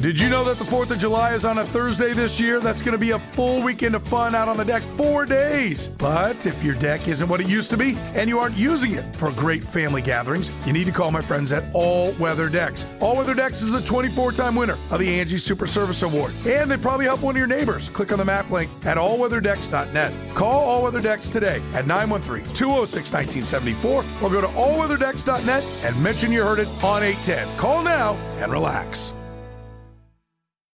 Did you know that the 4th of July is on a Thursday this year? That's going to be a full weekend of fun out on the deck, 4 days. But if your deck isn't what it used to be and you aren't using it for great family gatherings, you need to call my friends at All Weather Decks. All Weather Decks is a 24-time winner of the Angie Super Service Award, and they probably help one of your neighbors. Click on the map link at allweatherdecks.net. Call All Weather Decks today at 913-206-1974 or go to allweatherdecks.net and mention you heard it on 810. Call now and relax.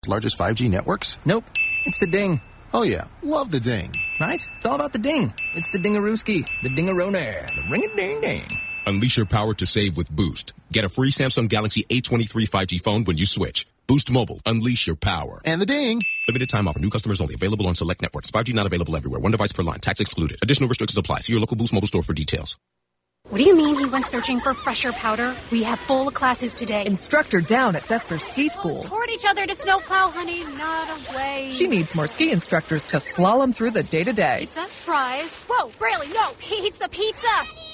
Largest 5G networks? Nope. It's the Ding. Oh, yeah. Love the Ding. Right? It's all about the Ding. It's the Dingarooski, the Dingarona, the Ring-a-Ding-Ding. Unleash your power to save with Boost. Get a free Samsung Galaxy A23 5G phone when you switch. Boost Mobile. Unleash your power. And the Ding. Limited time offer. New customers only. Available on select networks. 5G not available everywhere. One device per line. Tax excluded. Additional restrictions apply. See your local Boost Mobile store for details. What do you mean he went searching for fresher powder? We have full classes today. Instructor down at Vesper Ski School. Toward each other to snowplow, honey, not away. She needs more ski instructors to slalom through the day-to-day. Pizza, fries. Whoa, Braley, no, pizza.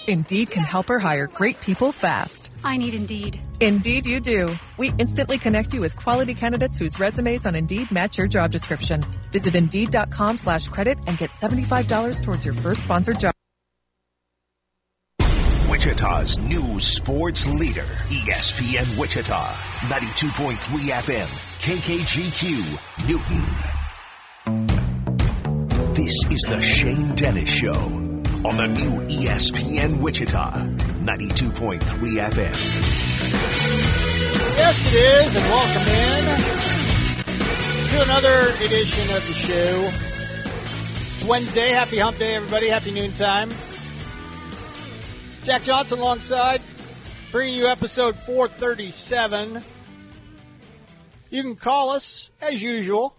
Indeed can help her hire great people fast. I need Indeed. Indeed you do. We instantly connect you with quality candidates whose resumes on Indeed match your job description. Visit Indeed.com/credit and get $75 towards your first sponsored job. Wichita's new sports leader, ESPN Wichita, 92.3 FM, KKGQ, Newton. This is the Shane Dennis Show on the new ESPN Wichita, 92.3 FM. Yes, it is, and welcome in to another edition of the show. It's Wednesday. Happy hump day, everybody. Happy noontime. Jack Johnson alongside, bringing you episode 437. You can call us, as usual,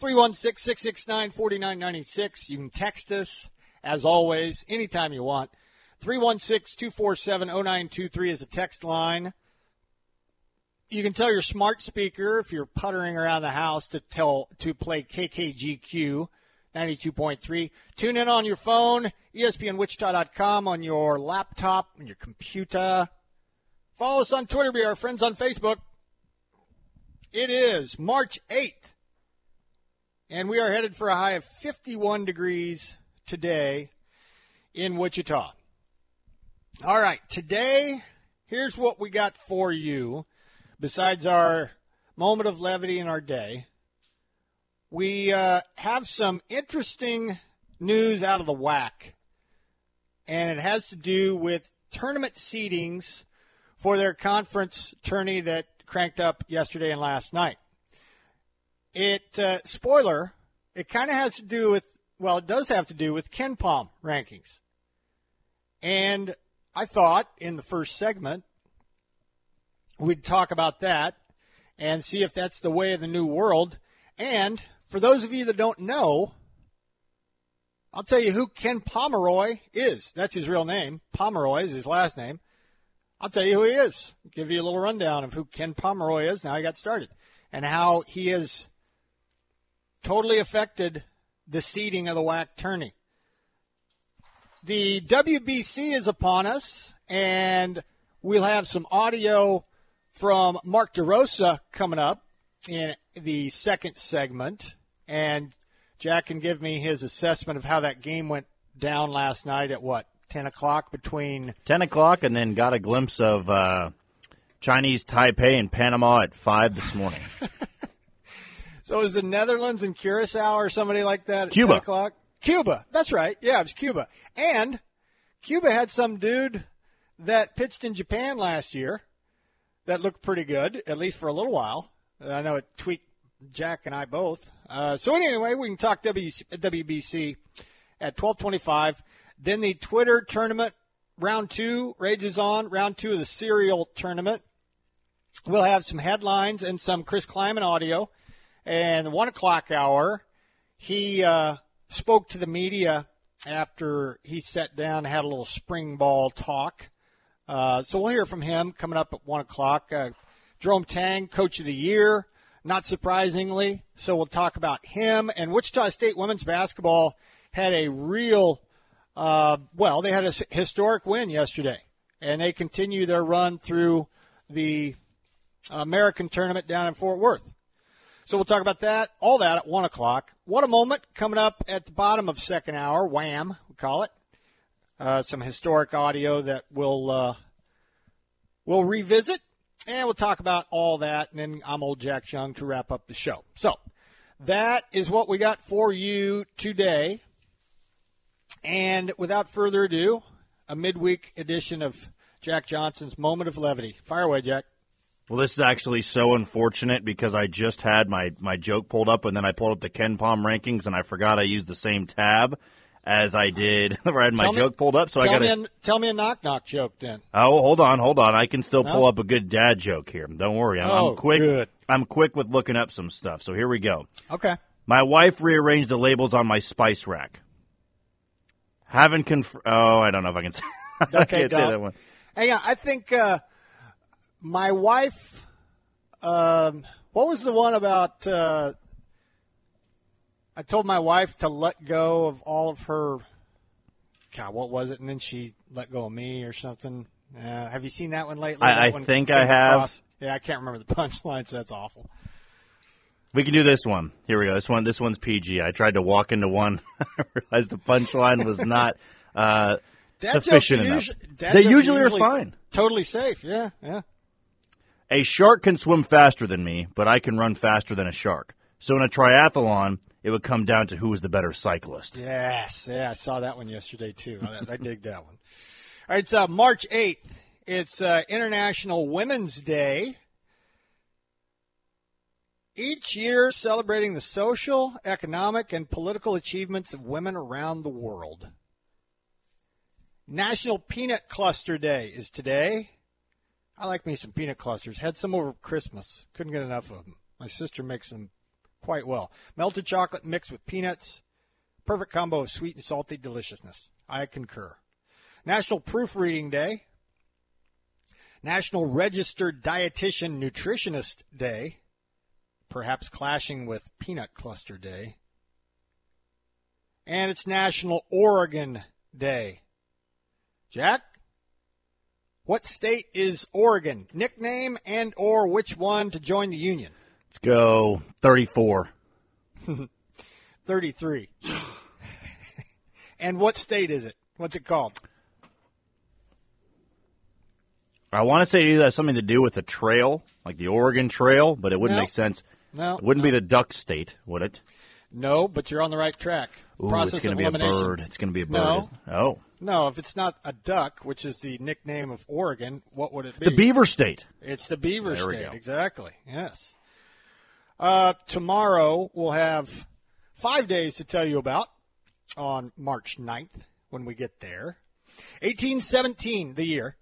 316-669-4996. You can text us, as always, anytime you want. 316-247-0923 is a text line. You can tell your smart speaker, if you're puttering around the house, to play KKGQ. 92.3. Tune in on your phone, ESPNWichita.com, on your laptop, on your computer. Follow us on Twitter. Be our friends on Facebook. It is March 8th, and we are headed for a high of 51 degrees today in Wichita. All right, today, here's what we got for you. Besides our moment of levity in our day, we have some interesting news out of the WAC, and it has to do with tournament seedings for their conference tourney that cranked up yesterday and last night. Spoiler, it kind of has to do with, well, it does have to do with KenPom rankings. And I thought in the first segment we'd talk about that and see if that's the way of the new world. And for those of you that don't know, I'll tell you who Ken Pomeroy is. That's his real name. Pomeroy is his last name. I'll tell you who he is. I'll give you a little rundown of who Ken Pomeroy is, now he got started, and how he has totally affected the seeding of the WAC tourney. The WBC is upon us, and we'll have some audio from Mark DeRosa coming up in the second segment, and Jack can give me his assessment of how that game went down last night at, 10 o'clock? Between 10 o'clock and then got a glimpse of Chinese Taipei and Panama at 5 this morning. So it was the Netherlands and Curacao or somebody like that at Cuba. 10 o'clock? Cuba. That's right. Yeah, it was Cuba. And Cuba had some dude that pitched in Japan last year that looked pretty good, at least for a little while. I know it tweaked Jack and I both. So anyway, we can talk WBC at 12:25. Then the Twitter tournament, round two, rages on, round two of the serial tournament. We'll have some headlines and some Chris Kleiman audio. And the 1 o'clock hour, he spoke to the media after he sat down, had a little spring ball talk. So we'll hear from him coming up at 1 o'clock. Jerome Tang, Coach of the Year, not surprisingly. So we'll talk about him. And Wichita State women's basketball had a real, they had a historic win yesterday. And they continue their run through the American tournament down in Fort Worth. So we'll talk about that, all that at 1 o'clock. What a moment coming up at the bottom of second hour, WHAM, we call it. Some historic audio that we'll revisit, and we'll talk about all that. And then I'm old Jack Young to wrap up the show. So that is what we got for you today. And without further ado, a midweek edition of Jack Johnson's Moment of Levity. Fire away, Jack. Well, this is actually so unfortunate because I just had my joke pulled up, and then I pulled up the KenPom rankings, and I forgot I used the same tab as I did where I had my joke pulled up. So I got to tell me a knock-knock joke then. Oh, hold on. I can still pull up a good dad joke here. Don't worry. I'm quick. Good. I'm quick with looking up some stuff. So here we go. Okay. My wife rearranged the labels on my spice rack. Haven't confirmed. Oh, I don't know if I can say, okay, I can't say that one. Hang on. I think my wife, what was the one about, I told my wife to let go of all of her, God, what was it? And then she let go of me or something. Have you seen that one lately? I think I have. Across. Yeah, I can't remember the punchline, so that's awful. We can do this one. Here we go. This one's PG. I tried to walk into one. I realized the punchline was not sufficient enough. They usually are fine. Totally safe, yeah. A shark can swim faster than me, but I can run faster than a shark. So in a triathlon, it would come down to who was the better cyclist. Yes, yeah, I saw that one yesterday too. I dig that one. All right, it's March 8th. It's International Women's Day. Each year celebrating the social, economic, and political achievements of women around the world. National Peanut Cluster Day is today. I like me some peanut clusters. Had some over Christmas. Couldn't get enough of them. My sister makes them quite well. Melted chocolate mixed with peanuts. Perfect combo of sweet and salty deliciousness. I concur. National Proofreading Day. National Registered Dietitian Nutritionist Day. Perhaps clashing with Peanut Cluster Day. And it's National Oregon Day. Jack? What state is Oregon? Nickname and or which one to join the union? Let's go 34. 33. And what state is it? What's it called? I want to say it either has something to do with the trail, like the Oregon Trail, but it wouldn't make sense. No. It wouldn't be the duck state, would it? No, but you're on the right track. Ooh, process it's going to be a bird. It's going to be a bird. No. Oh. No, if it's not a duck, which is the nickname of Oregon, what would it be? The Beaver State. It's the Beaver State. Exactly. Yes. Tomorrow we'll have 5 days to tell you about on March 9th when we get there. 1817, the year.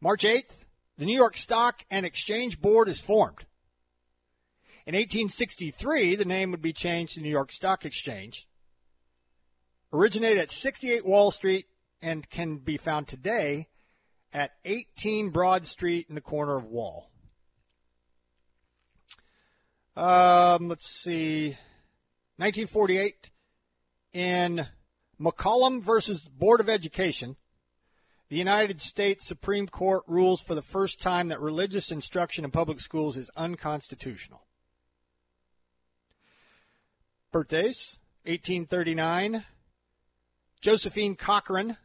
March 8th, the New York Stock and Exchange Board is formed. In 1863, the name would be changed to New York Stock Exchange. Originated at 68 Wall Street and can be found today at 18 Broad Street in the corner of Wall. Let's see. 1948 in McCollum versus Board of Education, the United States Supreme Court rules for the first time that religious instruction in public schools is unconstitutional. Birthdays, 1839. Josephine Cochrane,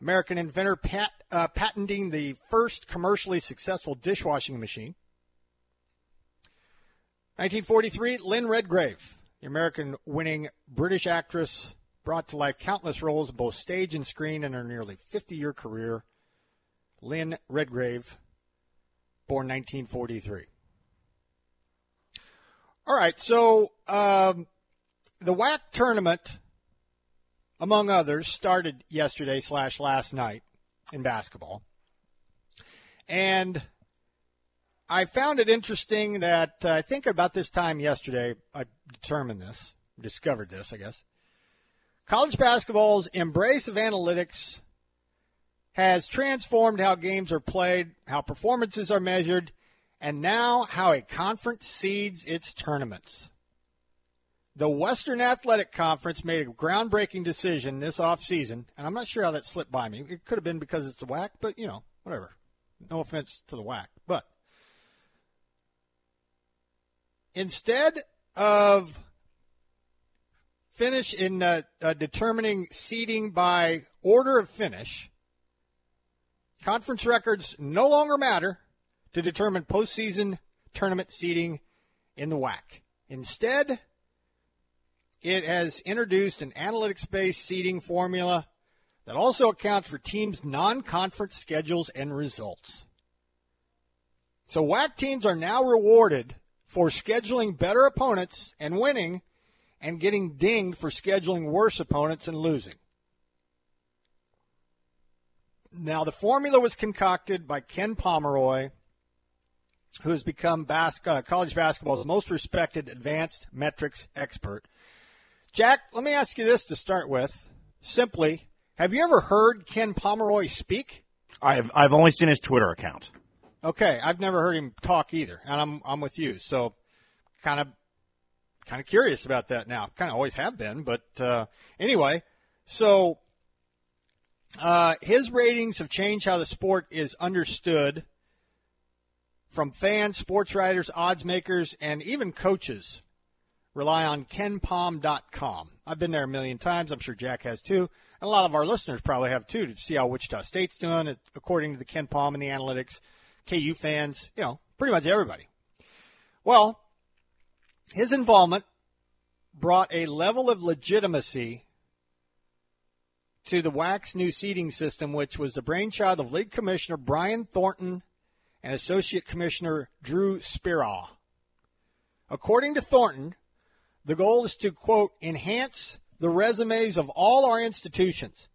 American inventor, patenting the first commercially successful dishwashing machine. 1943, Lynn Redgrave, the American-winning British actress, brought to life countless roles, both stage and screen, in her nearly 50-year career. Lynn Redgrave, born 1943. All right, so the WAC tournament, among others, started yesterday/last night in basketball. And I found it interesting that I think about this time yesterday, I discovered this, I guess. College basketball's embrace of analytics has transformed how games are played, how performances are measured, and now how a conference seeds its tournaments. The Western Athletic Conference made a groundbreaking decision this offseason, and I'm not sure how that slipped by me. It could have been because it's the WAC, but, you know, whatever. No offense to the WAC. But instead of finish in determining seeding by order of finish, conference records no longer matter to determine postseason tournament seeding in the WAC. Instead, it has introduced an analytics-based seeding formula that also accounts for teams' non-conference schedules and results. So WAC teams are now rewarded for scheduling better opponents and winning, and getting dinged for scheduling worse opponents and losing. Now, the formula was concocted by Ken Pomeroy, who has become college basketball's most respected advanced metrics expert. Jack, let me ask you this to start with. Simply, have you ever heard Ken Pomeroy speak? I've only seen his Twitter account. Okay, I've never heard him talk either, and I'm with you. So, kind of curious about that now. Kind of always have been, but anyway. So his ratings have changed how the sport is understood from fans, sports writers, odds makers, and even coaches rely on KenPom.com. I've been there a million times. I'm sure Jack has too. And a lot of our listeners probably have too, to see how Wichita State's doing according to the KenPom and the analytics. KU fans, you know, pretty much everybody. Well, his involvement brought a level of legitimacy to the WAC's new seeding system, which was the brainchild of League Commissioner Brian Thornton and Associate Commissioner Drew Spiraw. According to Thornton, the goal is to, quote, enhance the resumes of all our institutions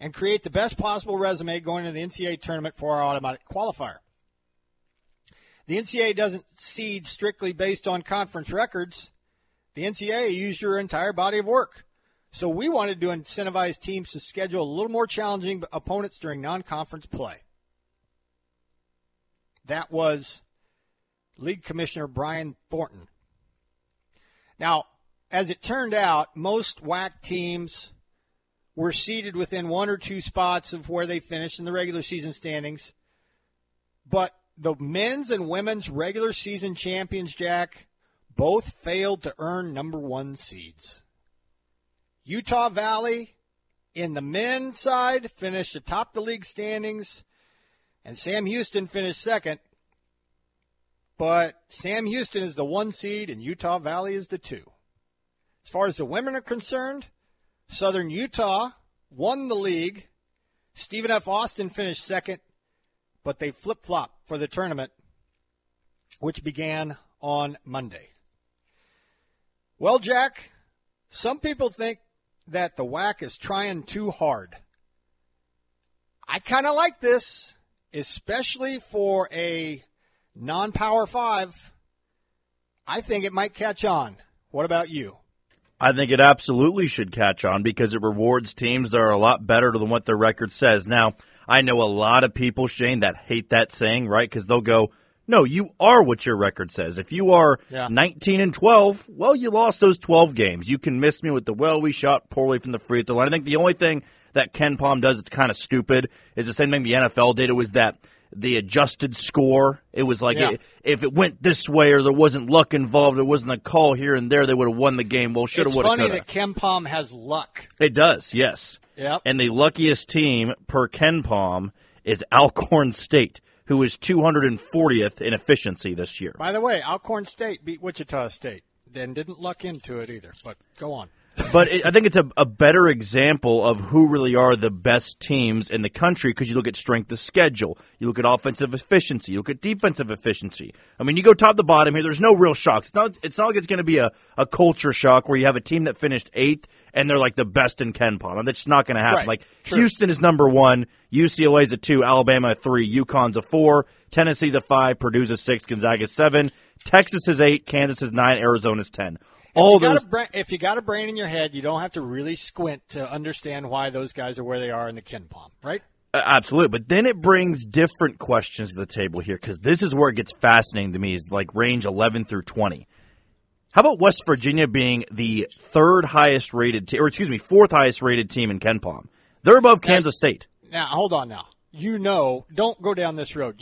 and create the best possible resume going into the NCAA tournament for our automatic qualifier. The NCAA doesn't seed strictly based on conference records. The NCAA used your entire body of work. So we wanted to incentivize teams to schedule a little more challenging opponents during non-conference play. That was League Commissioner Brian Thornton. Now, as it turned out, most WAC teams were seeded within one or two spots of where they finished in the regular season standings. But the men's and women's regular season champions, Jack, both failed to earn number one seeds. Utah Valley in the men's side finished atop the league standings, and Sam Houston finished second. But Sam Houston is the one seed, and Utah Valley is the two. As far as the women are concerned, Southern Utah won the league. Stephen F. Austin finished second, but they flip-flop for the tournament, which began on Monday. Well, Jack, some people think that the WAC is trying too hard. I kind of like this, especially for a non-power five. I think it might catch on. What about you? I think it absolutely should catch on because it rewards teams that are a lot better than what their record says. Now, I know a lot of people, Shane, that hate that saying, right? Because they'll go, no, you are what your record says. If you are 19-12, well, you lost those 12 games. You can miss me with the, well, we shot poorly from the free throw line. I think the only thing that KenPom does that's kind of stupid is the same thing the NFL did. It was that the adjusted score. It was like if it went this way or there wasn't luck involved, there wasn't a call here and there, they would have won the game. Well, should have, would have, could have. It's funny that KenPom has luck. It does, yes. Yep. And the luckiest team per KenPom is Alcorn State, who is 240th in efficiency this year. By the way, Alcorn State beat Wichita State and didn't luck into it either, but go on. But I think it's a better example of who really are the best teams in the country because you look at strength of schedule, you look at offensive efficiency, you look at defensive efficiency. I mean, you go top to bottom here, there's no real shocks. It's not like it's going to be a culture shock where you have a team that finished 8th and they're like the best in KenPom. That's not going to happen. Right. Like true. Houston is number 1, UCLA's a 2, Alabama a 3, UConn's a 4, Tennessee's a 5, Purdue's a 6, Gonzaga's 7, Texas is 8, Kansas is 9, Arizona's 10. If you got a brain in your head, you don't have to really squint to understand why those guys are where they are in the KenPom, right? Absolutely. But then it brings different questions to the table here because this is where it gets fascinating to me is like range 11 through 20. How about West Virginia being the fourth highest rated team in KenPom? They're above Kansas State. Now, hold on now. Don't go down this road.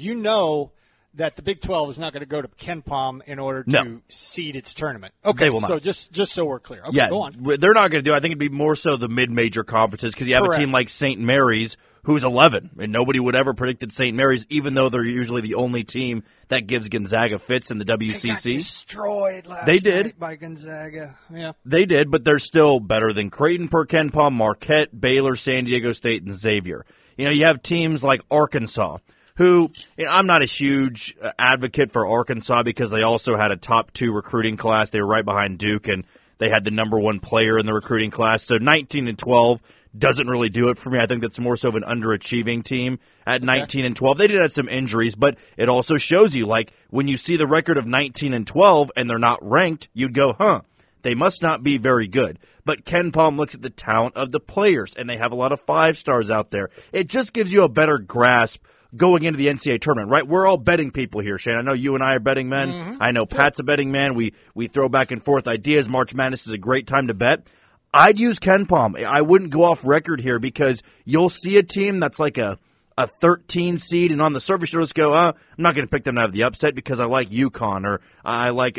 that the Big 12 is not going to go to KenPom in order to seed its tournament. Okay, will not. So just so we're clear. Okay, yeah, go on. They're not going to do it. I think it'd be more so the mid-major conferences because you have a team like St. Mary's who's 11, and nobody would ever predicted St. Mary's, even though they're usually the only team that gives Gonzaga fits in the WCC. They got destroyed last night by Gonzaga. Yeah, they did, but they're still better than Creighton per KenPom, Marquette, Baylor, San Diego State, and Xavier. You know, you have teams like Arkansas, who, you know, I'm not a huge advocate for Arkansas because they also had a top two recruiting class. They were right behind Duke, and they had the number one player in the recruiting class. So 19 and 12 doesn't really do it for me. I think that's more so of an underachieving team at 19 and 12. They did have some injuries, but it also shows you, like, when you see the record of 19 and 12 and they're not ranked, you'd go, huh, they must not be very good. But KenPom looks at the talent of the players, and they have a lot of five stars out there. It just gives you a better grasp going into the NCAA tournament, right? We're all betting people here, Shane. I know you and I are betting men. Mm-hmm. I know Pat's a betting man. We throw back and forth ideas. March Madness is a great time to bet. I'd use KenPom. I wouldn't go off record here because you'll see a team that's like a 13 seed, and on the surface you'll just go, I'm not going to pick them out of the upset because I like UConn or I like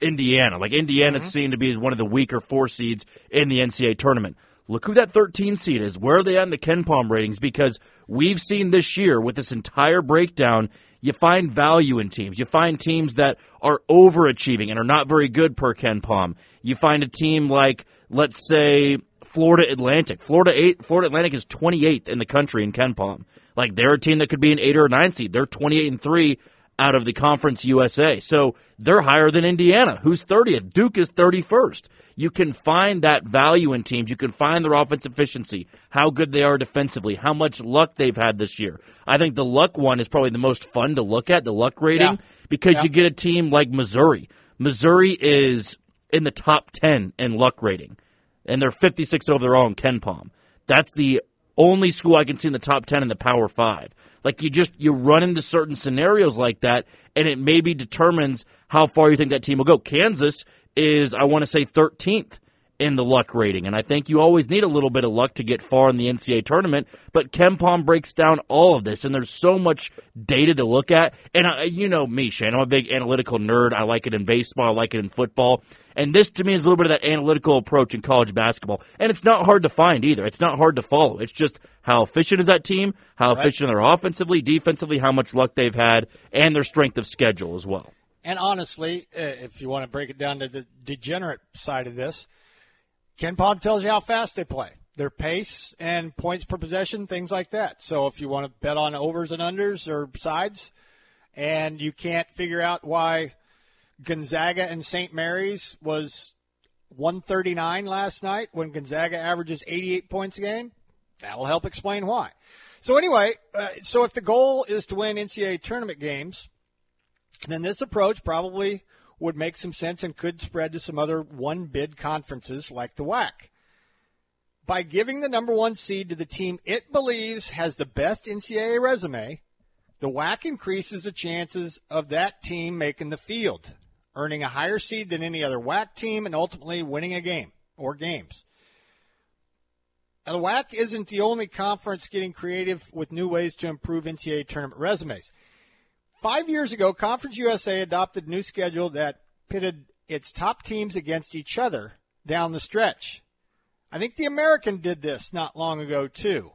Indiana. Like Indiana's seen to be as one of the weaker four seeds in the NCAA tournament. Look who that 13 seed is. Where are they at in the KenPom ratings? Because we've seen this year with this entire breakdown, you find value in teams. You find teams that are overachieving and are not very good per KenPom. You find a team like, let's say, Florida Atlantic. Florida Atlantic is 28th in the country in KenPom. Like, they're a team that could be an 8 or a 9 seed. They're 28-3 out of the Conference USA. So they're higher than Indiana, who's 30th. Duke is 31st. You can find that value in teams. You can find their offensive efficiency, how good they are defensively, how much luck they've had this year. I think the luck one is probably the most fun to look at, the luck rating, because you get a team like Missouri. Missouri is in the top 10 in luck rating, and they're 56 overall in KenPom. That's the only school I can see in the top 10 in the Power 5. Like, you run into certain scenarios like that, and it maybe determines how far you think that team will go. Kansas is, I want to say, 13th in the luck rating, and I think you always need a little bit of luck to get far in the NCAA tournament, but KenPom breaks down all of this, and there's so much data to look at. And you know me, Shane, I'm a big analytical nerd. I like it in baseball. I like it in football. And this, to me, is a little bit of that analytical approach in college basketball. And it's not hard to find either. It's not hard to follow. It's just how efficient is that team, how efficient they're offensively, defensively, how much luck they've had, and their strength of schedule as well. And honestly, if you want to break it down to the degenerate side of this, KenPom tells you how fast they play, their pace and points per possession, things like that. So if you want to bet on overs and unders or sides, and you can't figure out why Gonzaga and St. Mary's was 139 last night when Gonzaga averages 88 points a game. That'll help explain why. So anyway, so if the goal is to win NCAA tournament games, then this approach probably would make some sense and could spread to some other one-bid conferences like the WAC. By giving the number one seed to the team it believes has the best NCAA resume, the WAC increases the chances of that team making the field, earning a higher seed than any other WAC team, and ultimately winning a game or games. Now, the WAC isn't the only conference getting creative with new ways to improve NCAA tournament resumes. 5 years ago, Conference USA adopted a new schedule that pitted its top teams against each other down the stretch. I think the American did this not long ago, too,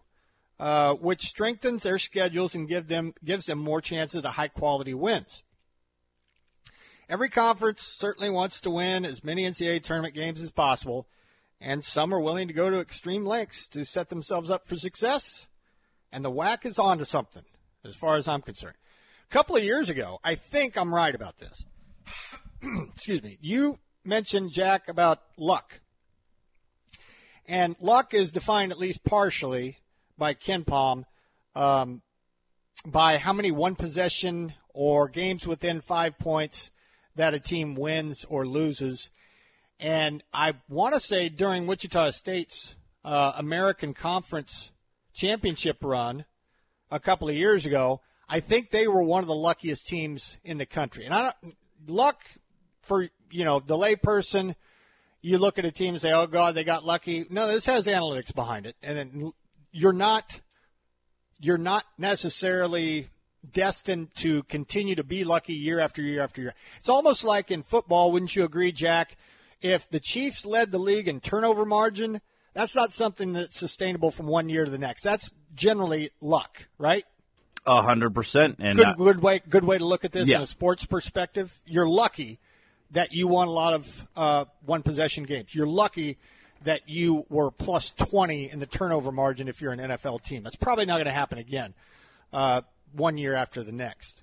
which strengthens their schedules and gives them more chances of high-quality wins. Every conference certainly wants to win as many NCAA tournament games as possible, and some are willing to go to extreme lengths to set themselves up for success, and the WAC is on to something, as far as I'm concerned. A couple of years ago, I think I'm right about this. Excuse me. You mentioned, Jack, about luck. And luck is defined, at least partially, by KenPom, by how many one possession or games within 5 points that a team wins or loses. And I want to say during Wichita State's American Conference Championship run a couple of years ago, I think they were one of the luckiest teams in the country. And luck for, you know, the layperson, you look at a team and say, oh, God, they got lucky. No, this has analytics behind it. And then you're not necessarily destined to continue to be lucky year after year after year. It's almost like in football, wouldn't you agree, Jack? If the Chiefs led the league in turnover margin, that's not something that's sustainable from one year to the next. That's generally luck, right? 100%. And good way to look at this in a sports perspective. You're lucky that you won a lot of one-possession games. You're lucky that you were plus 20 in the turnover margin if you're an NFL team. That's probably not going to happen again one year after the next.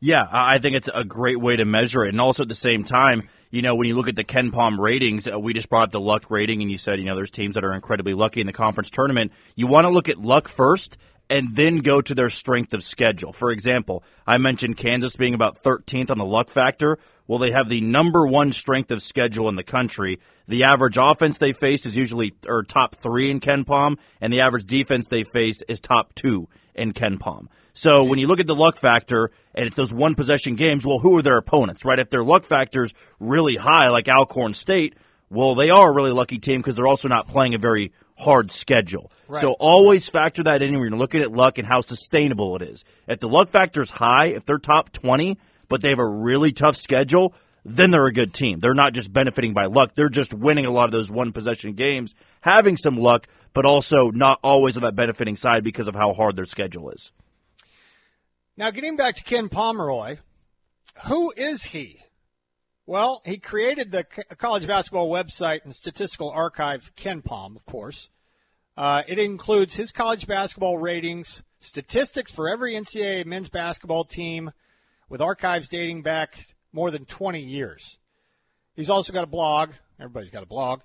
Yeah, I think it's a great way to measure it. And also at the same time, you know, when you look at the KenPom ratings, we just brought up the luck rating, and you said, you know, there's teams that are incredibly lucky in the conference tournament. You want to look at luck first and then go to their strength of schedule. For example, I mentioned Kansas being about 13th on the luck factor. Well, they have the number one strength of schedule in the country. The average offense they face is usually top three in KenPom, and the average defense they face is top two in KenPom. So when you look at the luck factor and it's those one-possession games, well, who are their opponents, right? If their luck factor's really high, like Alcorn State, well, they are a really lucky team because they're also not playing a very hard schedule. Right. So always factor that in when you're looking at luck and how sustainable it is. If the luck factor's high, if they're top 20, but they have a really tough schedule, then they're a good team. They're not just benefiting by luck. They're just winning a lot of those one-possession games, having some luck, but also not always on that benefiting side because of how hard their schedule is. Now, getting back to Ken Pomeroy, who is he? Well, he created the college basketball website and statistical archive, KenPom, of course. It includes his college basketball ratings, statistics for every NCAA men's basketball team, with archives dating back more than 20 years. He's also got a blog. Everybody's got a blog.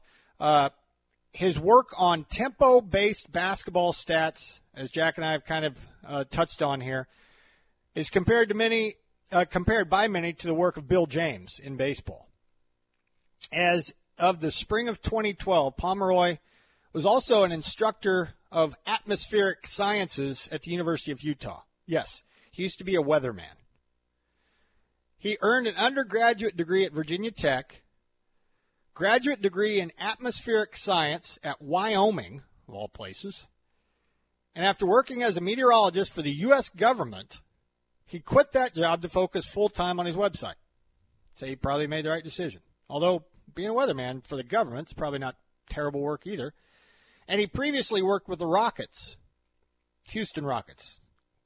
His work on tempo-based basketball stats, as Jack and I have kind of touched on here, is compared by many to the work of Bill James in baseball. As of the spring of 2012, Pomeroy was also an instructor of atmospheric sciences at the University of Utah. Yes, he used to be a weatherman. He earned an undergraduate degree at Virginia Tech, graduate degree in atmospheric science at Wyoming, of all places, and after working as a meteorologist for the U.S. government, he quit that job to focus full-time on his website. So he probably made the right decision, although being a weatherman for the government is probably not terrible work either. And he previously worked with the Rockets, Houston Rockets,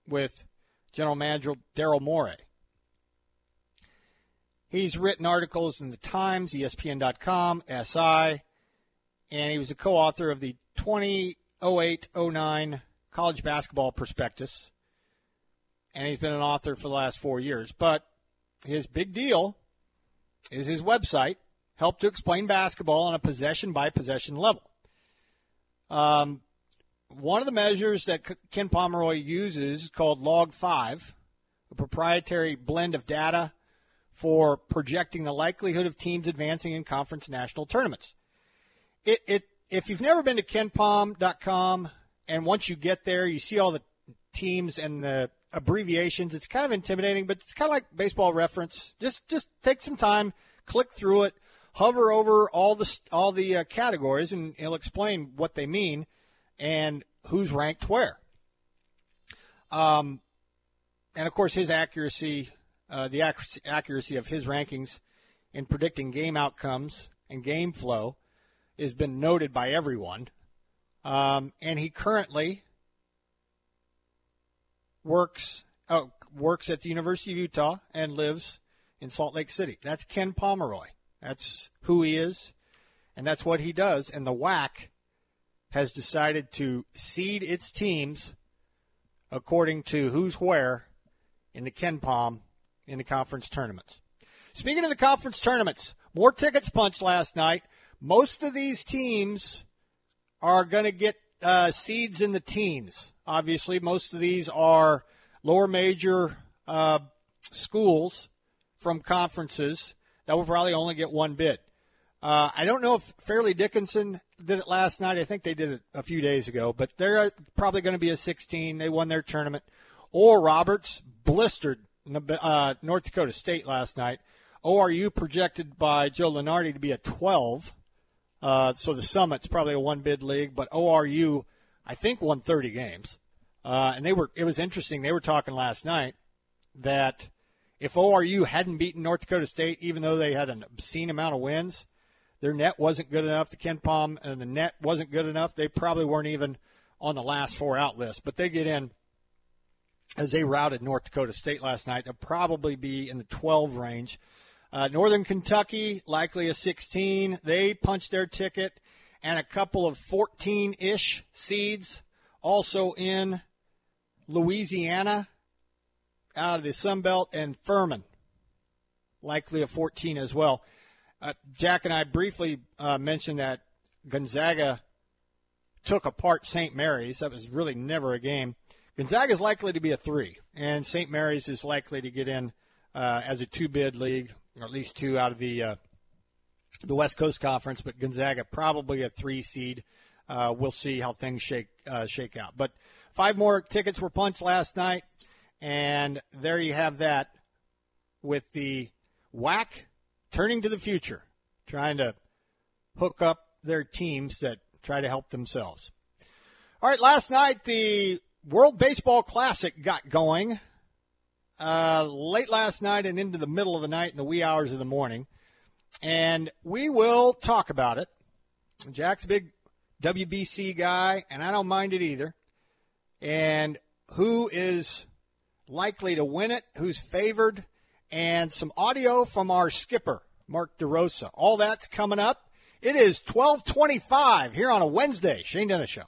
with general manager Daryl Morey. He's written articles in The Times, ESPN.com, SI, and he was a co-author of the 2008-09 College Basketball Prospectus, and he's been an author for the last 4 years. But his big deal is his website, helped to explain basketball on a possession-by-possession level. One of the measures that Ken Pomeroy uses is called Log 5, a proprietary blend of data for projecting the likelihood of teams advancing in conference national tournaments. If you've never been to KenPom.com, and once you get there, you see all the teams and the abbreviations, it's kind of intimidating, but it's kind of like baseball reference. Just take some time, click through it, hover over all the categories, and it'll explain what they mean and who's ranked where. And, of course, his accuracy – the accuracy of his rankings in predicting game outcomes and game flow has been noted by everyone. And he currently works at the University of Utah and lives in Salt Lake City. That's Ken Pomeroy. That's who he is, and that's what he does. And the WAC has decided to seed its teams according to who's where in the KenPom in the conference tournaments. Speaking of the conference tournaments, more tickets punched last night. Most of these teams are going to get seeds in the teens. Obviously, most of these are lower major schools from conferences that will probably only get one bid. I don't know if Fairleigh Dickinson did it last night. I think they did it a few days ago, but they're probably going to be a 16. They won their tournament. Or Roberts blistered North Dakota State last night. ORU projected by Joe Lunardi to be a 12. So the Summit's probably a one-bid league, but ORU, I think, won 30 games. And it was interesting. They were talking last night that if ORU hadn't beaten North Dakota State, even though they had an obscene amount of wins, their net wasn't good enough. The KenPom and the net wasn't good enough. They probably weren't even on the last four out list. But they get in as they routed North Dakota State last night. They'll probably be in the 12 range. Northern Kentucky, likely a 16. They punched their ticket, and a couple of 14-ish seeds also in Louisiana out of the Sun Belt, and Furman, likely a 14 as well. Jack and I briefly mentioned that Gonzaga took apart St. Mary's. That was really never a game. Gonzaga is likely to be a 3, and St. Mary's is likely to get in as a two-bid league, or at least two out of the West Coast Conference. But Gonzaga probably a 3 seed. We'll see how things shake out. But 5 more tickets were punched last night, and there you have that with the WAC turning to the future, trying to hook up their teams that try to help themselves. All right, last night the World Baseball Classic got going late last night and into the middle of the night and the wee hours of the morning. And we will talk about it. Jack's a big WBC guy, and I don't mind it either. And who is likely to win it, who's favored, and some audio from our skipper, Mark DeRosa. All that's coming up. It is 12:25 here on a Wednesday. Shane Dennis Show.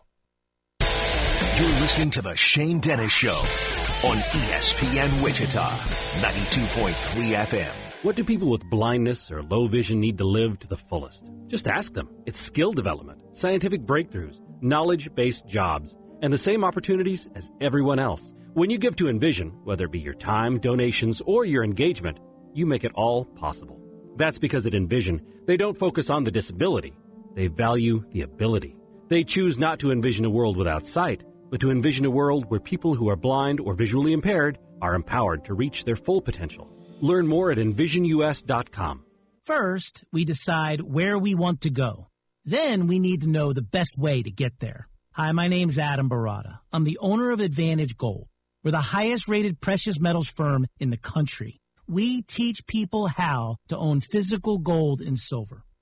You're listening to The Shane Dennis Show on ESPN Wichita, 92.3 FM. What do people with blindness or low vision need to live to the fullest? Just ask them. It's skill development, scientific breakthroughs, knowledge-based jobs, and the same opportunities as everyone else. When you give to Envision, whether it be your time, donations, or your engagement, you make it all possible. That's because at Envision, they don't focus on the disability. They value the ability. They choose not to envision a world without sight, but to envision a world where people who are blind or visually impaired are empowered to reach their full potential. Learn more at EnvisionUS.com. First, we decide where we want to go. Then we need to know the best way to get there. Hi, my name's Adam Barada. I'm the owner of Advantage Gold. We're the highest-rated precious metals firm in the country. We teach people how to own physical gold and silver.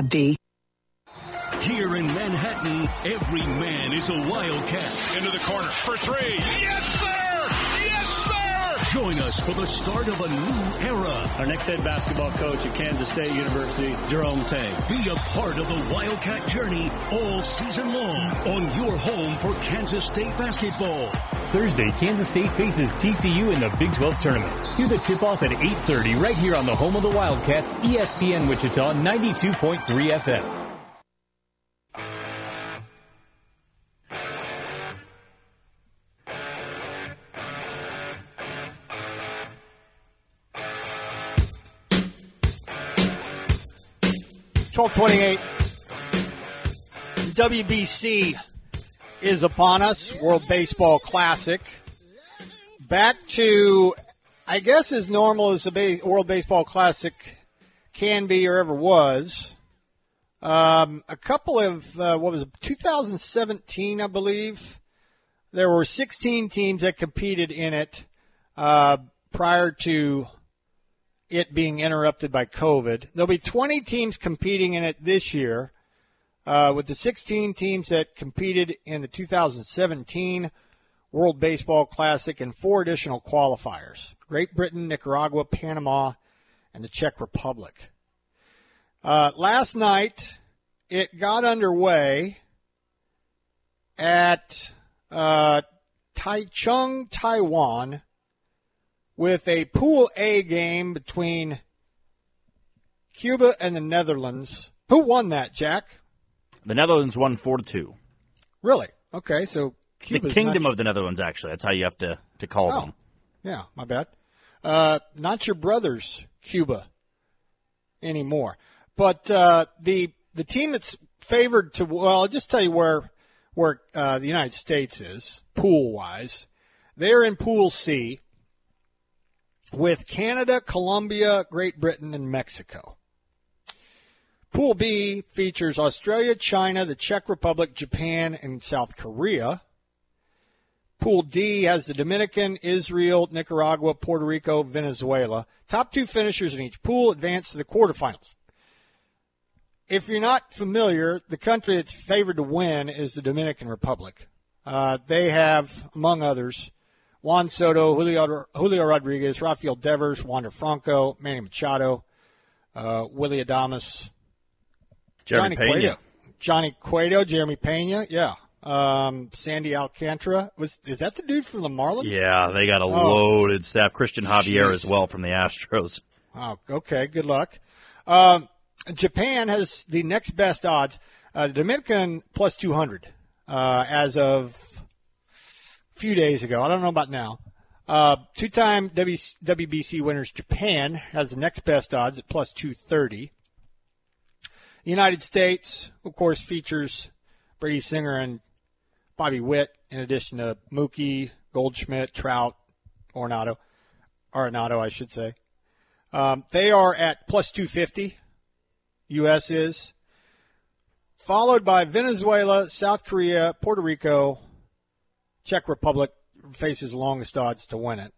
AbbVie. Here in Manhattan, every man is a Wildcat. Into the corner for three. Yes, sir! Yes, sir! Join us for the start of a new era. Our next head basketball coach at Kansas State University, Jerome Tang. Be a part of the Wildcat journey all season long on your home for Kansas State basketball. Thursday, Kansas State faces TCU in the Big 12 tournament. Hear the tip-off at 8:30 right here on the home of the Wildcats, ESPN Wichita, 92.3 FM. 12:28. WBC is upon us, World Baseball Classic. Back to, I guess, as normal as the World Baseball Classic can be or ever was. A couple of, 2017, I believe, there were 16 teams that competed in it prior to it being interrupted by COVID. There'll be 20 teams competing in it this year, with the 16 teams that competed in the 2017 World Baseball Classic and four additional qualifiers, Great Britain, Nicaragua, Panama, and the Czech Republic. Last night, it got underway at Taichung, Taiwan, with a Pool A game between Cuba and the Netherlands. Who won that, Jack? The Netherlands won 4-2. Really? Okay, so Cuba's the Kingdom of the Netherlands, actually. That's how you have to call them. Yeah, my bad. Not your brother's Cuba anymore. But the team that's favored to, well, I'll just tell you where the United States is, pool-wise. They're in Pool C with Canada, Colombia, Great Britain, and Mexico. Pool B features Australia, China, the Czech Republic, Japan, and South Korea. Pool D has the Dominican, Israel, Nicaragua, Puerto Rico, Venezuela. Top two finishers in each pool advance to the quarterfinals. If you're not familiar, the country that's favored to win is the Dominican Republic. They have, among others, Juan Soto, Julio Rodriguez, Rafael Devers, Wander Franco, Manny Machado, Willy Adames, Jeremy Pena, yeah. Sandy Alcantara. Is that the dude from the Marlins? Yeah, they got a loaded staff. Christian Javier as well from the Astros. Oh, okay, good luck. Japan has the next best odds. The Dominican plus 200 as of a few days ago. I don't know about now. Two-time WBC winners Japan has the next best odds at plus 230. The United States, of course, features Brady Singer and Bobby Witt, in addition to Mookie, Goldschmidt, Trout, Arenado, I should say. They are at plus 250, U.S. is, followed by Venezuela, South Korea, Puerto Rico, Czech Republic faces longest odds to win it.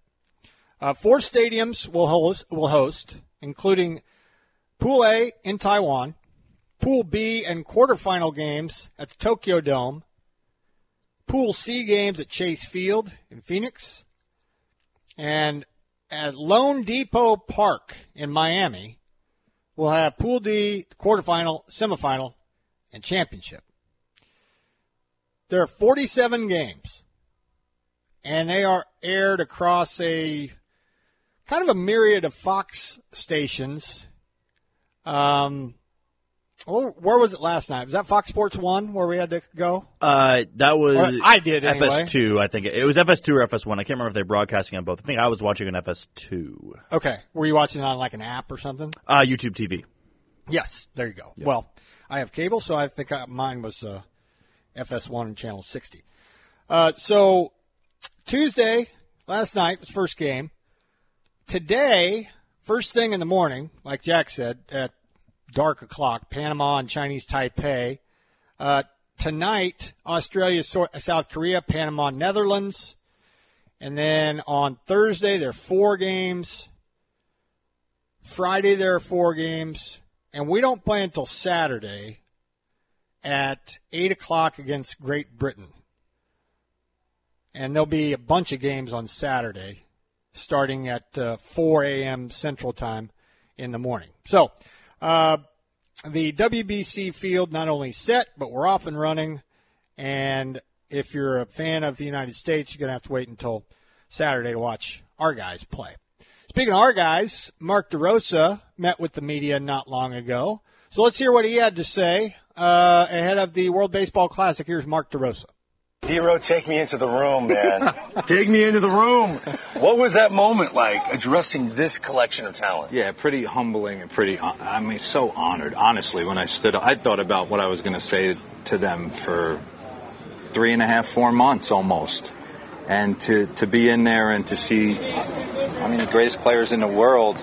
Four stadiums will host, including Pool A in Taiwan, Pool B and quarterfinal games at the Tokyo Dome, Pool C games at Chase Field in Phoenix, and at Lone Depot Park in Miami, we'll have Pool D, quarterfinal, semifinal, and championship. There are 47 games, and they are aired across a kind of a myriad of Fox stations. Where was it last night? Was that Fox Sports 1 where we had to go? That was FS2, I think. It was FS2 or FS1. I can't remember if they were broadcasting on both. I think I was watching on FS2. Okay. Were you watching it on like an app or something? YouTube TV. Yes. There you go. Yep. Well, I have cable, so I think mine was FS1 and Channel 60. So Tuesday, last night, was first game. Today, first thing in the morning, like Jack said, at dark o'clock, Panama and Chinese Taipei. Tonight, Australia, South Korea, Panama, Netherlands. And then on Thursday, there are four games. Friday, there are four games. And we don't play until Saturday at 8 o'clock against Great Britain. And there'll be a bunch of games on Saturday starting at 4 a.m. Central Time in the morning. So, the WBC field not only set, but we're off and running. And if you're a fan of the United States, you're going to have to wait until Saturday to watch our guys play. Speaking of our guys, Mark DeRosa met with the media not long ago. So let's hear what he had to say ahead of the World Baseball Classic. Here's Mark DeRosa. D-Row, take me into the room, man. Take me into the room. What was that moment like, addressing this collection of talent? Yeah, pretty humbling and pretty, I mean, so honored. Honestly, when I stood up, I thought about what I was going to say to them for 3.5, 4 months almost. And to be in there and to see, I mean, the greatest players in the world,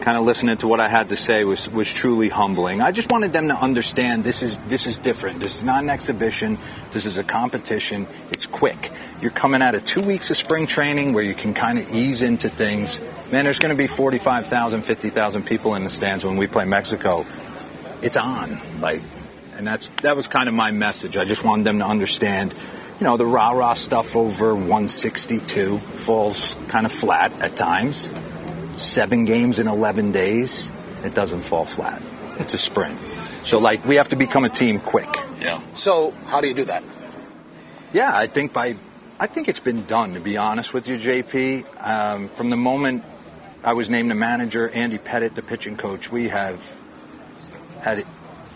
kind of listening to what I had to say was truly humbling. I just wanted them to understand this is different. This is not an exhibition. This is a competition. It's quick. You're coming out of 2 weeks of spring training where you can kind of ease into things. Man, there's going to be 45,000, 50,000 people in the stands when we play Mexico. It's on. And that was kind of my message. I just wanted them to understand, you know, the rah-rah stuff over 162 falls kind of flat at times. 7 games in 11 days, it doesn't fall flat. It's a sprint. So, we have to become a team quick. Yeah. So, how do you do that? Yeah, I think it's been done, to be honest with you, JP. From the moment I was named the manager, Andy Pettit, the pitching coach, we have had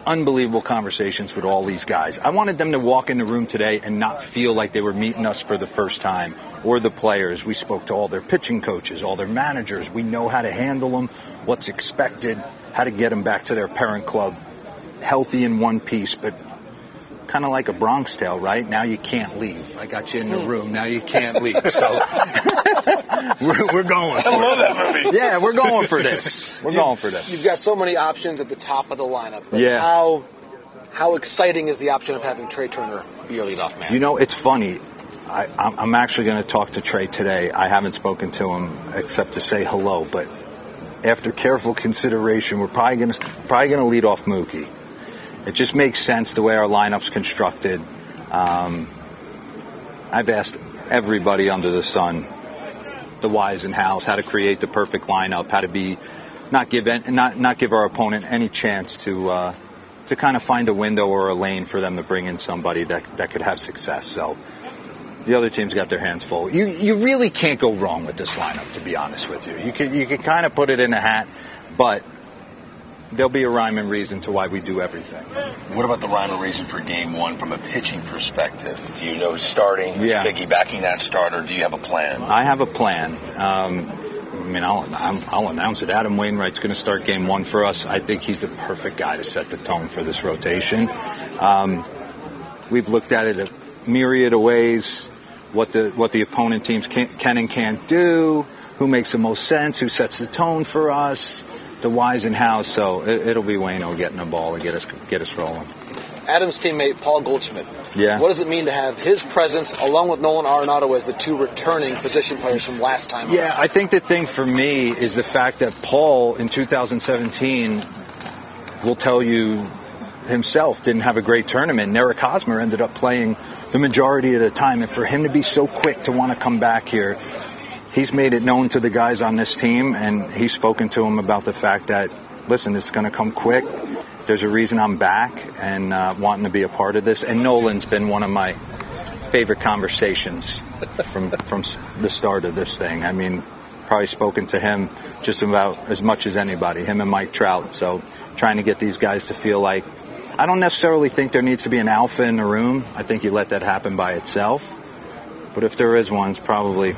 unbelievable conversations with all these guys. I wanted them to walk in the room today and not feel like they were meeting us for the first time, or the players. We spoke to all their pitching coaches, all their managers. We know how to handle them, what's expected, how to get them back to their parent club, healthy in one piece, but kind of like a Bronx Tale, right? Now you can't leave. I got you in the room. Now you can't leave. So we're going. I love that movie. Yeah, we're going for this. We're going for this. You've got so many options at the top of the lineup. Yeah. How exciting is the option of having Trey Turner be your leadoff man? You know, it's funny. I'm actually going to talk to Trey today. I haven't spoken to him except to say hello. But after careful consideration, we're probably going to lead off Mookie. It just makes sense the way our lineup's constructed. I've asked everybody under the sun, the wise in house, how to create the perfect lineup, how to be not give our opponent any chance to kind of find a window or a lane for them to bring in somebody that could have success. So. The other team's got their hands full. You really can't go wrong with this lineup, to be honest with you. You can kind of put it in a hat, but there'll be a rhyme and reason to why we do everything. What about the rhyme and reason for Game 1 from a pitching perspective? Do you know starting, who's piggybacking that starter? Do you have a plan? I have a plan. I'll announce it. Adam Wainwright's going to start Game 1 for us. I think he's the perfect guy to set the tone for this rotation. We've looked at it a myriad of ways. What the opponent teams can and can't do, who makes the most sense, who sets the tone for us, the whys and hows. So it'll be Waino getting the ball to get us rolling. Adam's teammate Paul Goldschmidt. Yeah. What does it mean to have his presence along with Nolan Arenado as the two returning position players from last time? Yeah, I think the thing for me is the fact that Paul in 2017 will tell you himself didn't have a great tournament. Neric Hosmer ended up playing the majority of the time, and for him to be so quick to want to come back here, he's made it known to the guys on this team, and he's spoken to them about the fact that, listen, it's going to come quick. There's a reason I'm back and wanting to be a part of this. And Nolan's been one of my favorite conversations from the start of this thing. I mean, probably spoken to him just about as much as anybody, him and Mike Trout. So trying to get these guys to feel like, I don't necessarily think there needs to be an alpha in the room. I think you let that happen by itself. But if there is one, it's probably,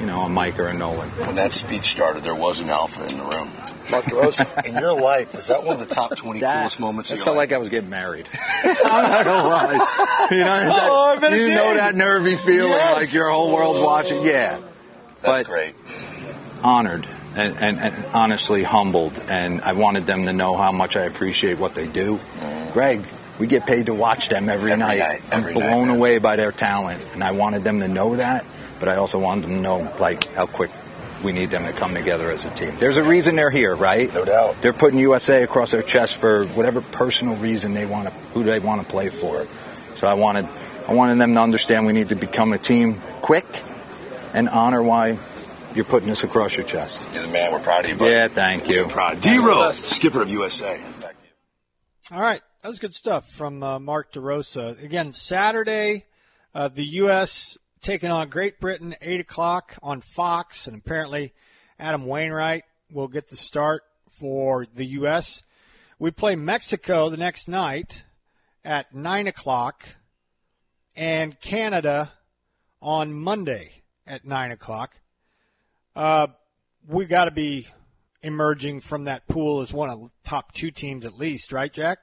a Mike or a Nolan. When that speech started, there was an alpha in the room. Mark DeRosa, in your life, is that one of the top 20 coolest moments of your life? I felt like I was getting married. I'm not going to lie. That nervy feeling, like your whole world's watching. Yeah. That's great. Honored. And honestly humbled, and I wanted them to know how much I appreciate what they do. Greg, we get paid to watch them every night. I'm blown away by their talent, and I wanted them to know that, but I also wanted them to know, how quick we need them to come together as a team. There's a reason they're here, right? No doubt. They're putting USA across their chest for whatever personal reason who they want to play for. So I wanted them to understand we need to become a team quick and honor why you're putting this across your chest. You're the man. We're proud of you, buddy. Yeah, thank you. D-Row, skipper of USA. Back to you. All right. That was good stuff from Mark DeRosa. Again, Saturday, the U.S. taking on Great Britain, 8 o'clock on Fox. And apparently Adam Wainwright will get the start for the U.S. We play Mexico the next night at 9 o'clock. and Canada on Monday at 9 o'clock. We've got to be emerging from that pool as one of the top two teams at least, right, Jack?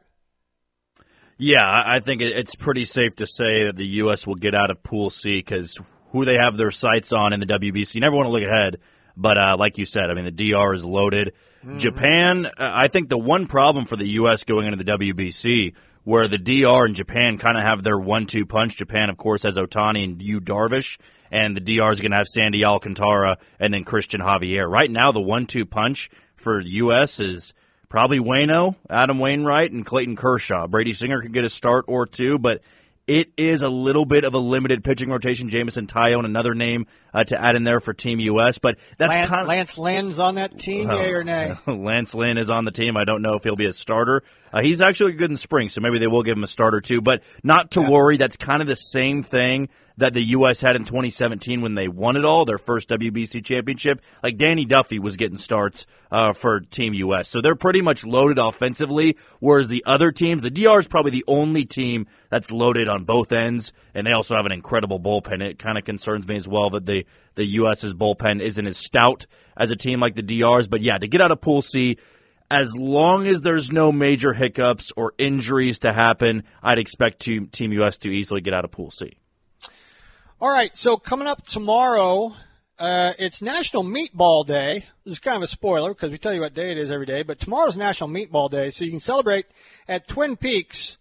Yeah, I think it's pretty safe to say that the U.S. will get out of Pool C because who they have their sights on in the WBC, you never want to look ahead. But like you said, I mean, the DR is loaded. Mm-hmm. Japan, I think the one problem for the U.S. going into the WBC, where the DR and Japan kind of have their 1-2 punch. Japan, of course, has Otani and Yu Darvish, and the DR is going to have Sandy Alcantara and then Christian Javier. Right now, the 1-2 punch for the U.S. is probably Waino, Adam Wainwright, and Clayton Kershaw. Brady Singer could get a start or two, but it is a little bit of a limited pitching rotation. Jamison Tyone, another name to add in there for Team U.S. But that's Lance Lynn's on that team, yay or nay? Lance Lynn is on the team. I don't know if he'll be a starter. He's actually good in spring, so maybe they will give him a start or two. But not to worry, that's kind of the same thing that the U.S. had in 2017 when they won it all, their first WBC championship. Like Danny Duffy was getting starts for Team U.S. So they're pretty much loaded offensively, whereas the other teams, the DR is probably the only team that's loaded on both ends, and they also have an incredible bullpen. It kind of concerns me as well that the U.S.'s bullpen isn't as stout as a team like the DR's. But, yeah, to get out of Pool C, as long as there's no major hiccups or injuries to happen, I'd expect Team U.S. to easily get out of Pool C. All right, so coming up tomorrow, it's National Meatball Day. This is kind of a spoiler because we tell you what day it is every day, but tomorrow's National Meatball Day, so you can celebrate at Twin Peaks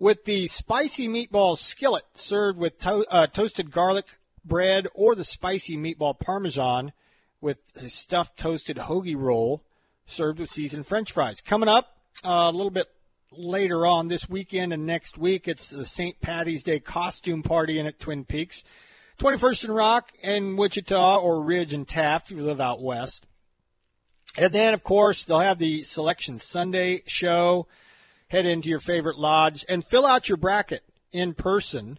with the spicy meatball skillet served with toasted garlic bread or the spicy meatball parmesan with a stuffed toasted hoagie roll served with seasoned French fries. Coming up a little bit later on this weekend and next week, it's the St. Paddy's Day costume party in at Twin Peaks, 21st and Rock and Wichita or Ridge and Taft if you live out west. And then, of course, they'll have the Selection Sunday show. Head into your favorite lodge and fill out your bracket in person.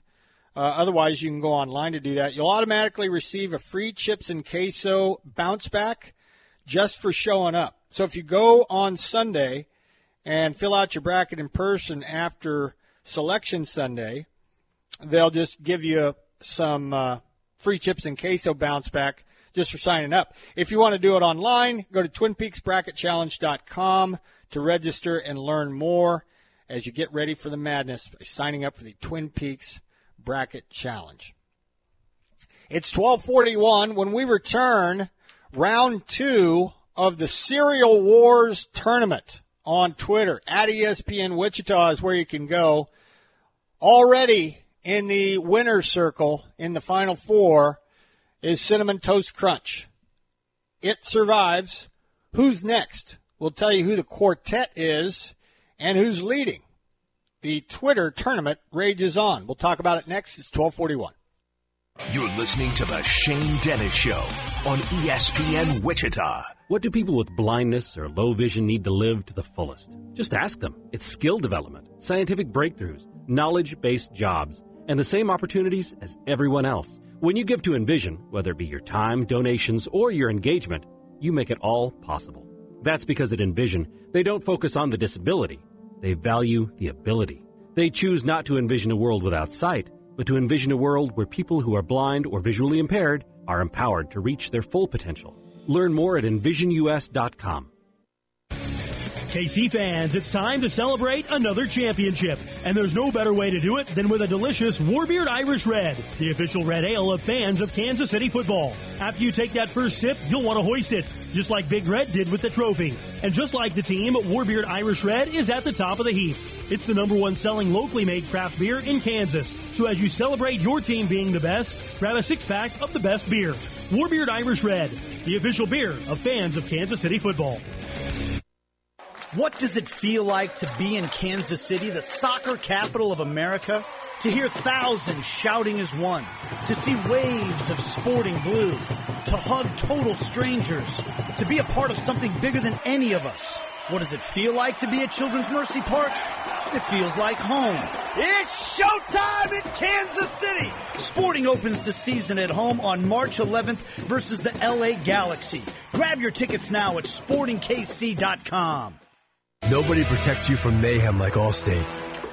Otherwise, you can go online to do that. You'll automatically receive a free chips and queso bounce back just for showing up. So if you go on Sunday and fill out your bracket in person after Selection Sunday, they'll just give you some free chips and queso bounce back just for signing up. If you want to do it online, go to TwinPeaksBracketChallenge.com to register and learn more as you get ready for the madness by signing up for the Twin Peaks Bracket Challenge. It's 12:41. When we return, round two of the Cereal Wars tournament. On Twitter, at ESPN Wichita is where you can go. Already in the winner's circle in the Final Four is Cinnamon Toast Crunch. It survives. Who's next? We'll tell you who the quartet is and who's leading. The Twitter tournament rages on. We'll talk about it next. It's 12:41. You're listening to The Shane Dennis Show on ESPN Wichita. What do people with blindness or low vision need to live to the fullest? Just ask them. It's skill development, scientific breakthroughs, knowledge-based jobs, and the same opportunities as everyone else. When you give to Envision, whether it be your time, donations, or your engagement, you make it all possible. That's because at Envision, they don't focus on the disability. They value the ability. They choose not to envision a world without sight, but to envision a world where people who are blind or visually impaired are empowered to reach their full potential. Learn more at envisionus.com. KC fans, it's time to celebrate another championship. And there's no better way to do it than with a delicious Warbeard Irish Red, the official red ale of fans of Kansas City football. After you take that first sip, you'll want to hoist it, just like Big Red did with the trophy. And just like the team, Warbeard Irish Red is at the top of the heap. It's the #1 selling locally made craft beer in Kansas. So as you celebrate your team being the best, grab a six-pack of the best beer. Warbeard Irish Red, the official beer of fans of Kansas City football. What does it feel like to be in Kansas City, the soccer capital of America? To hear thousands shouting as one, to see waves of sporting blue, to hug total strangers, to be a part of something bigger than any of us. What does it feel like to be at Children's Mercy Park? It feels like home. It's showtime in Kansas City! Sporting opens the season at home on March 11th versus the LA Galaxy. Grab your tickets now at sportingkc.com. Nobody protects you from mayhem like Allstate.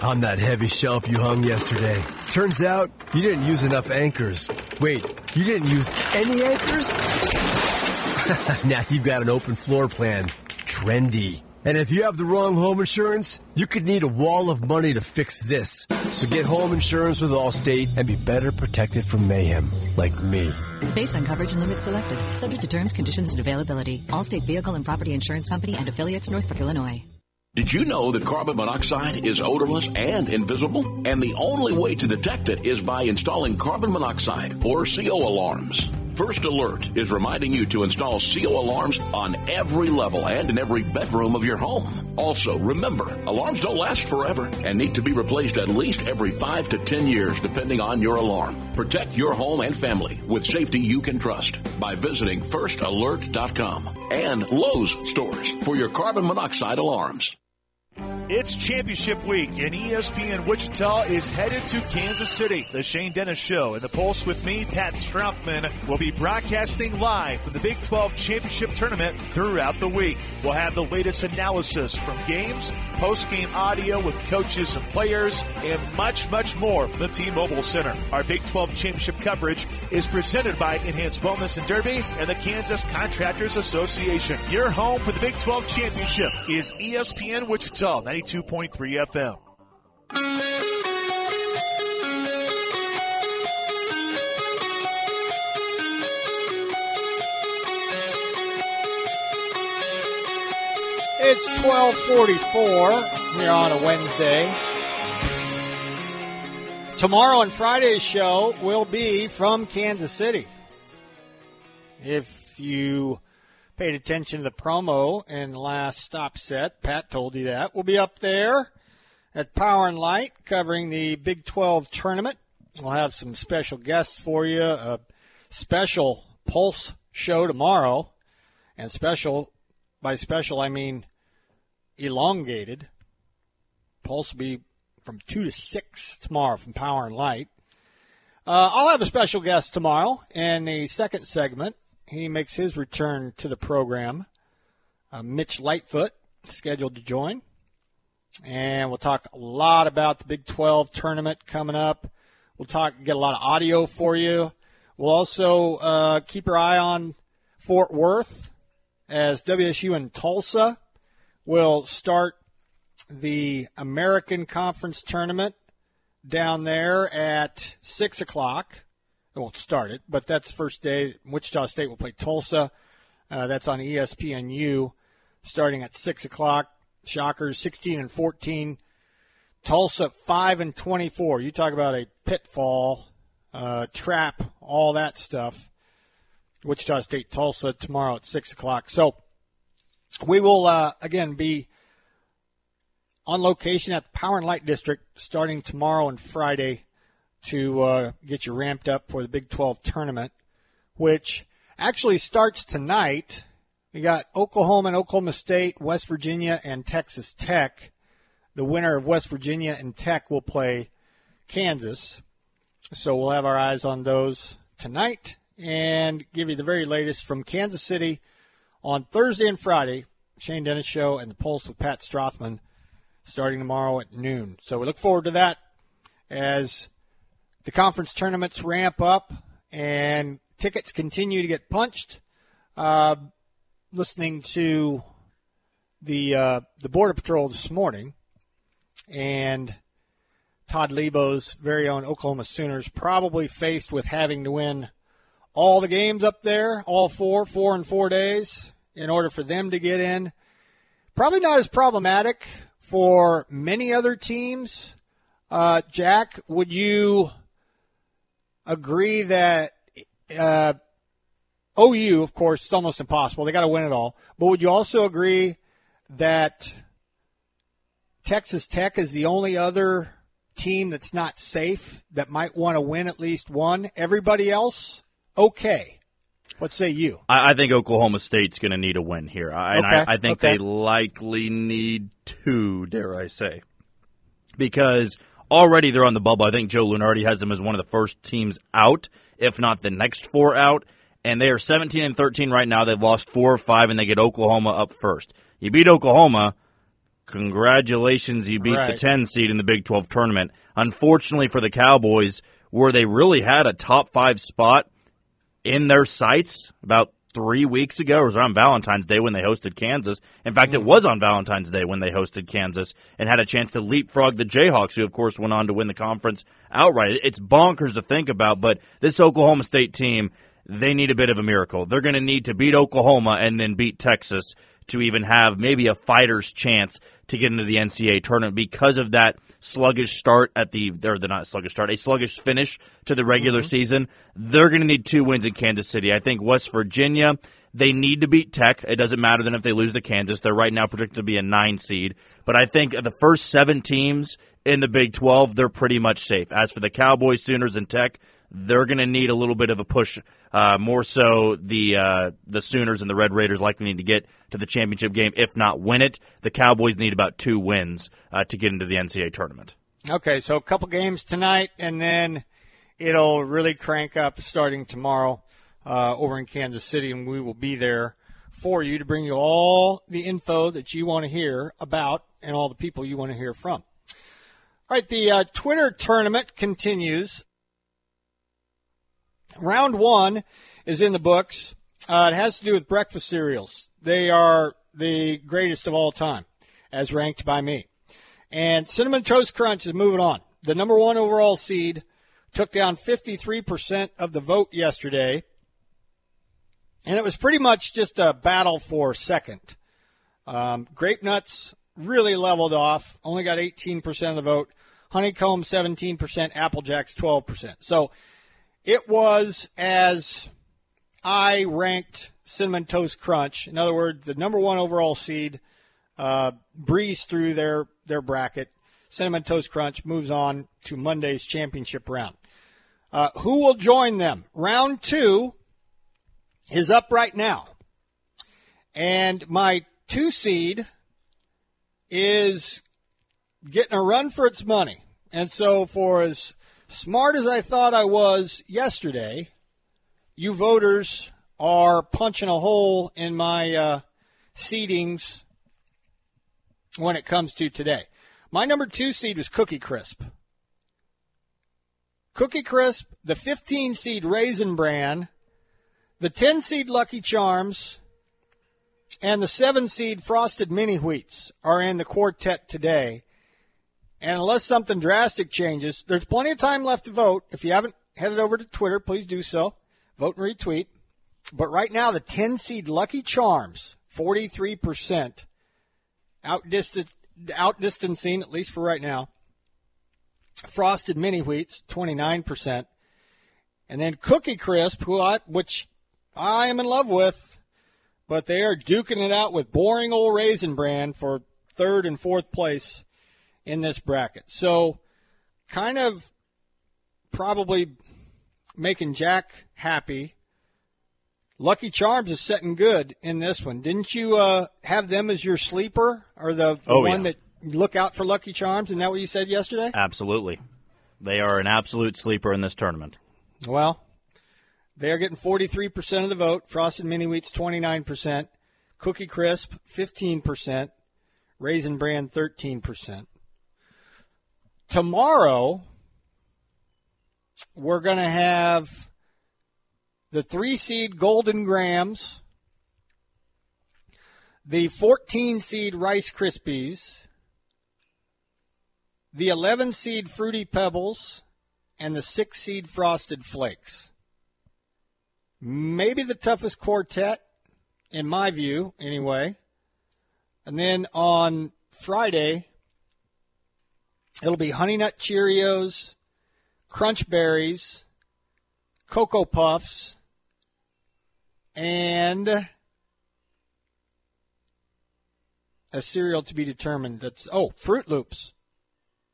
on that heavy shelf you hung yesterday. Turns out you didn't use enough anchors. Wait, you didn't use any anchors? Now you've got an open floor plan. Trendy. And if you have the wrong home insurance, you could need a wall of money to fix this. So get home insurance with Allstate and be better protected from mayhem, like me. Based on coverage and limits selected, subject to terms, conditions, and availability. Allstate Vehicle and Property Insurance Company and affiliates, Northbrook, Illinois. Did you know that carbon monoxide is odorless and invisible? And the only way to detect it is by installing carbon monoxide or CO alarms. First Alert is reminding you to install CO alarms on every level and in every bedroom of your home. Also, remember, alarms don't last forever and need to be replaced at least every 5 to 10 years, depending on your alarm. Protect your home and family with safety you can trust by visiting firstalert.com and Lowe's stores for your carbon monoxide alarms. It's championship week, and ESPN Wichita is headed to Kansas City. The Shane Dennis Show and The Pulse with me, Pat Stroutman, will be broadcasting live from the Big 12 Championship Tournament throughout the week. We'll have the latest analysis from games, post-game audio with coaches and players, and much, much more from the T-Mobile Center. Our Big 12 Championship coverage is presented by Enhanced Wellness and Derby and the Kansas Contractors Association. Your home for the Big 12 Championship is ESPN Wichita. 92.3 FM. It's 12:44 here on a Wednesday. Tomorrow and Friday's show will be from Kansas City. If you paid attention to the promo in the last stop set, Pat told you that. We'll be up there at Power and Light covering the Big 12 tournament. We'll have some special guests for you, a special Pulse show tomorrow. And special, by special I mean elongated. Pulse will be from 2 to 6 tomorrow from Power and Light. I'll have a special guest tomorrow in the second segment. He makes his return to the program. Mitch Lightfoot scheduled to join. And we'll talk a lot about the Big 12 tournament coming up. We'll get a lot of audio for you. We'll also keep your eye on Fort Worth as WSU and Tulsa will start the American Conference tournament down there at 6 o'clock. I won't start it, but that's first day. Wichita State will play Tulsa. That's on ESPNU starting at 6 o'clock. Shockers 16-14. Tulsa 5-24. You talk about a pitfall, trap, all that stuff. Wichita State, Tulsa tomorrow at 6 o'clock. So we will, again, be on location at the Power and Light District starting tomorrow and Friday to get you ramped up for the Big 12 tournament, which actually starts tonight. We got Oklahoma and Oklahoma State, West Virginia, and Texas Tech. The winner of West Virginia and Tech will play Kansas. So we'll have our eyes on those tonight and give you the very latest from Kansas City on Thursday and Friday. Shane Dennis Show and The Pulse with Pat Strothman starting tomorrow at noon. So we look forward to that as the conference tournaments ramp up and tickets continue to get punched. Listening to the Border Patrol this morning and Todd Lebo's very own Oklahoma Sooners probably faced with having to win all the games up there, all four in 4 days, in order for them to get in. Probably not as problematic for many other teams. Jack, would you agree that OU, of course, it's almost impossible. They got to win it all. But would you also agree that Texas Tech is the only other team that's not safe that might want to win at least one? Everybody else, okay. What say you? I think Oklahoma State's going to need a win here. I think they likely need two, dare I say, because already they're on the bubble. I think Joe Lunardi has them as one of the first teams out, if not the next four out. And they are 17-13 right now. They've lost 4 or 5, and they get Oklahoma up first. You beat Oklahoma, Congratulations, you beat the 10 seed in the Big 12 tournament. Unfortunately for the Cowboys, where they really had a top five spot in their sights about 3 weeks ago. It was on Valentine's Day when they hosted Kansas. In fact, it was on Valentine's Day when they hosted Kansas and had a chance to leapfrog the Jayhawks, who, of course, went on to win the conference outright. It's bonkers to think about, but this Oklahoma State team, they need a bit of a miracle. They're going to need to beat Oklahoma and then beat Texas to even have maybe a fighter's chance to get into the NCAA tournament because of that sluggish start at the – or not sluggish start, a sluggish finish to the regular season. They're going to need two wins in Kansas City. I think West Virginia, they need to beat Tech. It doesn't matter then if they lose to Kansas. They're right now predicted to be a 9 seed. But I think the first 7 teams in the Big 12, they're pretty much safe. As for the Cowboys, Sooners, and Tech, they're going to need a little bit of a push. More so, the Sooners and the Red Raiders likely need to get to the championship game, if not win it. The Cowboys need about 2 wins to get into the NCAA tournament. Okay, so a couple games tonight, and then it'll really crank up starting tomorrow over in Kansas City, and we will be there for you to bring you all the info that you want to hear about and all the people you want to hear from. All right, the Twitter tournament continues. Round 1 is in the books. It has to do with breakfast cereals. They are the greatest of all time, as ranked by me. And Cinnamon Toast Crunch is moving on. The number 1 overall seed took down 53% of the vote yesterday. And it was pretty much just a battle for second. Grape Nuts really leveled off, only got 18% of the vote. Honeycomb, 17%. Apple Jacks, 12%. So it was as I ranked Cinnamon Toast Crunch. In other words, the number 1 overall seed breezed through their bracket. Cinnamon Toast Crunch moves on to Monday's championship round. Who will join them? Round 2 is up right now. And my 2 seed is getting a run for its money. And so for as smart as I thought I was yesterday, you voters are punching a hole in my seedings when it comes to today. My number 2 seed was Cookie Crisp. Cookie Crisp, the 15 seed Raisin Bran, the 10 seed Lucky Charms, and the 7 seed Frosted Mini Wheats are in the quartet today. And unless something drastic changes, there's plenty of time left to vote. If you haven't headed over to Twitter, please do so. Vote and retweet. But right now, the 10-seed Lucky Charms, 43%, outdistancing, at least for right now, Frosted Mini Wheats, 29%. And then Cookie Crisp, which I am in love with, but they are duking it out with boring old Raisin Bran for 3rd and 4th place in this bracket. So kind of probably making Jack happy. Lucky Charms is setting good in this one. Didn't you have them as your sleeper or the one that you look out for Lucky Charms? Isn't that what you said yesterday? Absolutely. They are an absolute sleeper in this tournament. Well, they are getting 43% of the vote. Frosted Mini Wheats, 29%. Cookie Crisp, 15%. Raisin Bran, 13%. Tomorrow, we're going to have the 3-seed Golden Grahams, the 14-seed Rice Krispies, the 11-seed Fruity Pebbles, and the 6-seed Frosted Flakes. Maybe the toughest quartet, in my view, anyway. And then on Friday, it'll be Honey Nut Cheerios, Crunch Berries, Cocoa Puffs, and a cereal to be determined. That's Fruit Loops.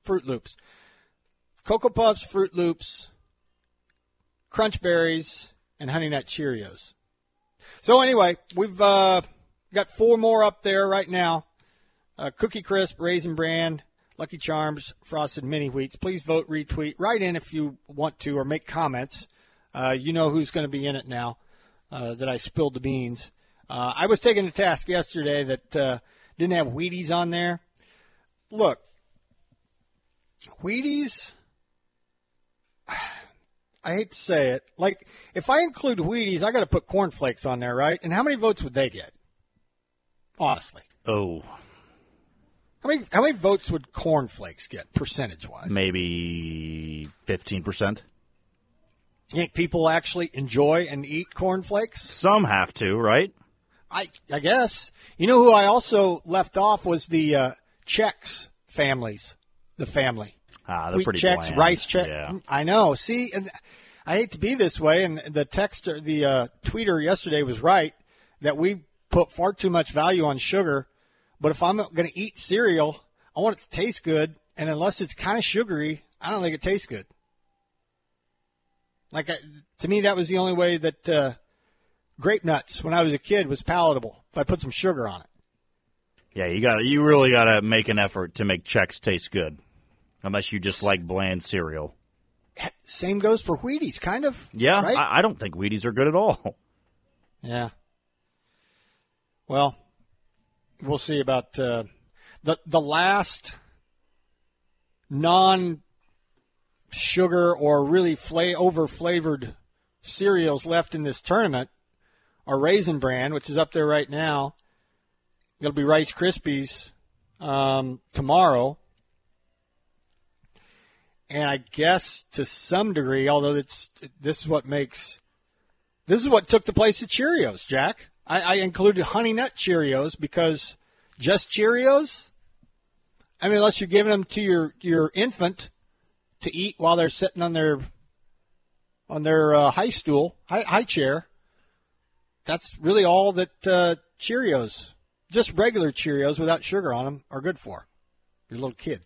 Fruit Loops. Cocoa Puffs, Fruit Loops, Crunch Berries, and Honey Nut Cheerios. So anyway, we've got 4 more up there right now. Cookie Crisp, Raisin Bran, Lucky Charms, Frosted Mini Wheats. Please vote, retweet, write in if you want to, or make comments. You know who's going to be in it now that I spilled the beans. I was taking a task yesterday that didn't have Wheaties on there. look, Wheaties, I hate to say it. Like, if I include Wheaties, I got to put Corn Flakes on there, right? And how many votes would they get? Honestly. Oh. How many votes would Corn Flakes get, percentage-wise? Maybe 15%. You think people actually enjoy and eat Corn Flakes? Some have to, right? I guess. You know who I also left off was the Chex families, the family. They're wheat pretty Chex, bland. Rice Chex. Yeah. I know. See, and I hate to be this way, and the tweeter yesterday was right that we put far too much value on sugar. But if I'm going to eat cereal, I want it to taste good, and unless it's kind of sugary, I don't think it tastes good. Like, to me, that was the only way that grape nuts, when I was a kid, was palatable, if I put some sugar on it. Yeah, you really got to make an effort to make Chex taste good, unless you just like bland cereal. Same goes for Wheaties, kind of. Yeah, right? I don't think Wheaties are good at all. Yeah. Well, we'll see about the last non-sugar or really over-flavored cereals left in this tournament are Raisin Bran, which is up there right now. It'll be Rice Krispies tomorrow. And I guess to some degree, although this is what took the place of Cheerios, Jack. I included Honey Nut Cheerios because just Cheerios, I mean, unless you're giving them to your infant to eat while they're sitting on their high chair, that's really all that Cheerios, just regular Cheerios without sugar on them, are good for your little kid.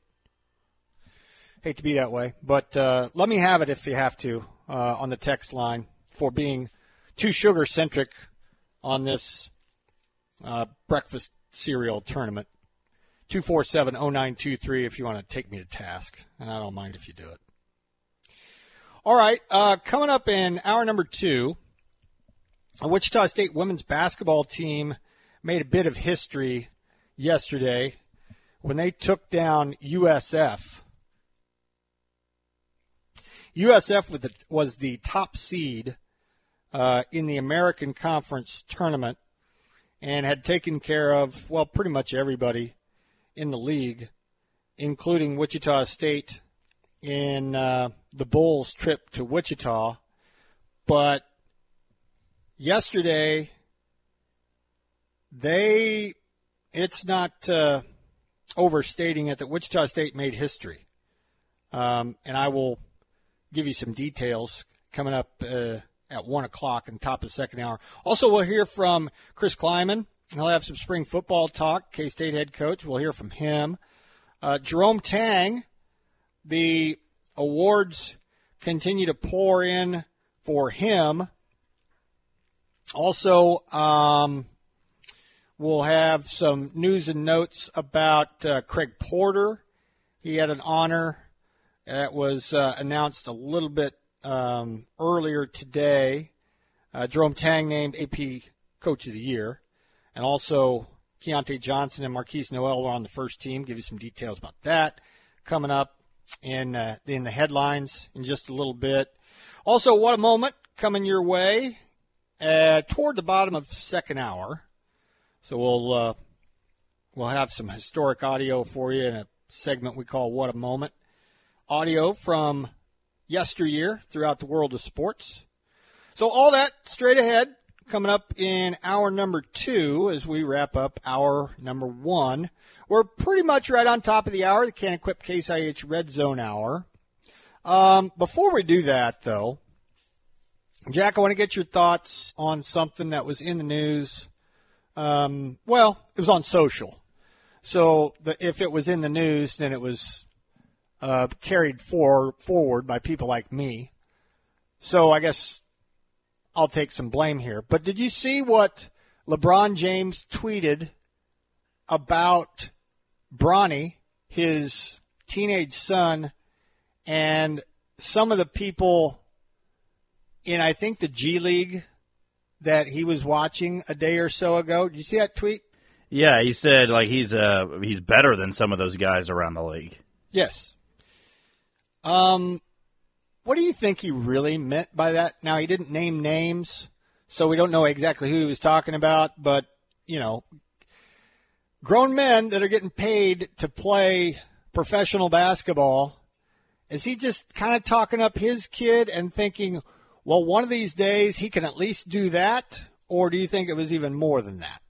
Hate to be that way, but let me have it if you have to on the text line for being too sugar-centric on this breakfast cereal tournament. 247-0923 if you want to take me to task, and I don't mind if you do it. All right, coming up in hour number 2, the Wichita State women's basketball team made a bit of history yesterday when they took down USF. USF was the top seed in the American Conference tournament and had taken care of, well, pretty much everybody in the league, including Wichita State in the Bulls' trip to Wichita. But yesterday, it's not overstating it that Wichita State made history. And I will give you some details coming up at 1 o'clock and top of the second hour. Also, we'll hear from Chris Kleiman. He'll have some spring football talk, K-State head coach. We'll hear from him. Jerome Tang, the awards continue to pour in for him. Also, we'll have some news and notes about Craig Porter. He had an honor that was announced a little bit earlier today. Jerome Tang named AP Coach of the Year. And also Keontae Johnson and Marquise Noel were on the first team. Give you some details about that coming up in the headlines in just a little bit. Also, what a moment coming your way toward the bottom of the second hour. So we'll have some historic audio for you in a segment we call What a Moment. Audio from yesteryear throughout the world of sports. So all that straight ahead coming up in hour number 2 as we wrap up hour number 1. We're pretty much right on top of the hour, the Can Equip Case IH Red Zone Hour. Before we do that, though, Jack, I want to get your thoughts on something that was in the news. It was on social. So if it was in the news, then it was carried forward by people like me. So I guess I'll take some blame here. But did you see what LeBron James tweeted about Bronny, his teenage son, and some of the people in, I think, the G League that he was watching a day or so ago? Did you see that tweet? Yeah, he said like he's better than some of those guys around the league. Yes. What do you think he really meant by that? Now, he didn't name names, so we don't know exactly who he was talking about, but, you know, grown men that are getting paid to play professional basketball, is he just kind of talking up his kid and thinking, well, one of these days he can at least do that, or do you think it was even more than that?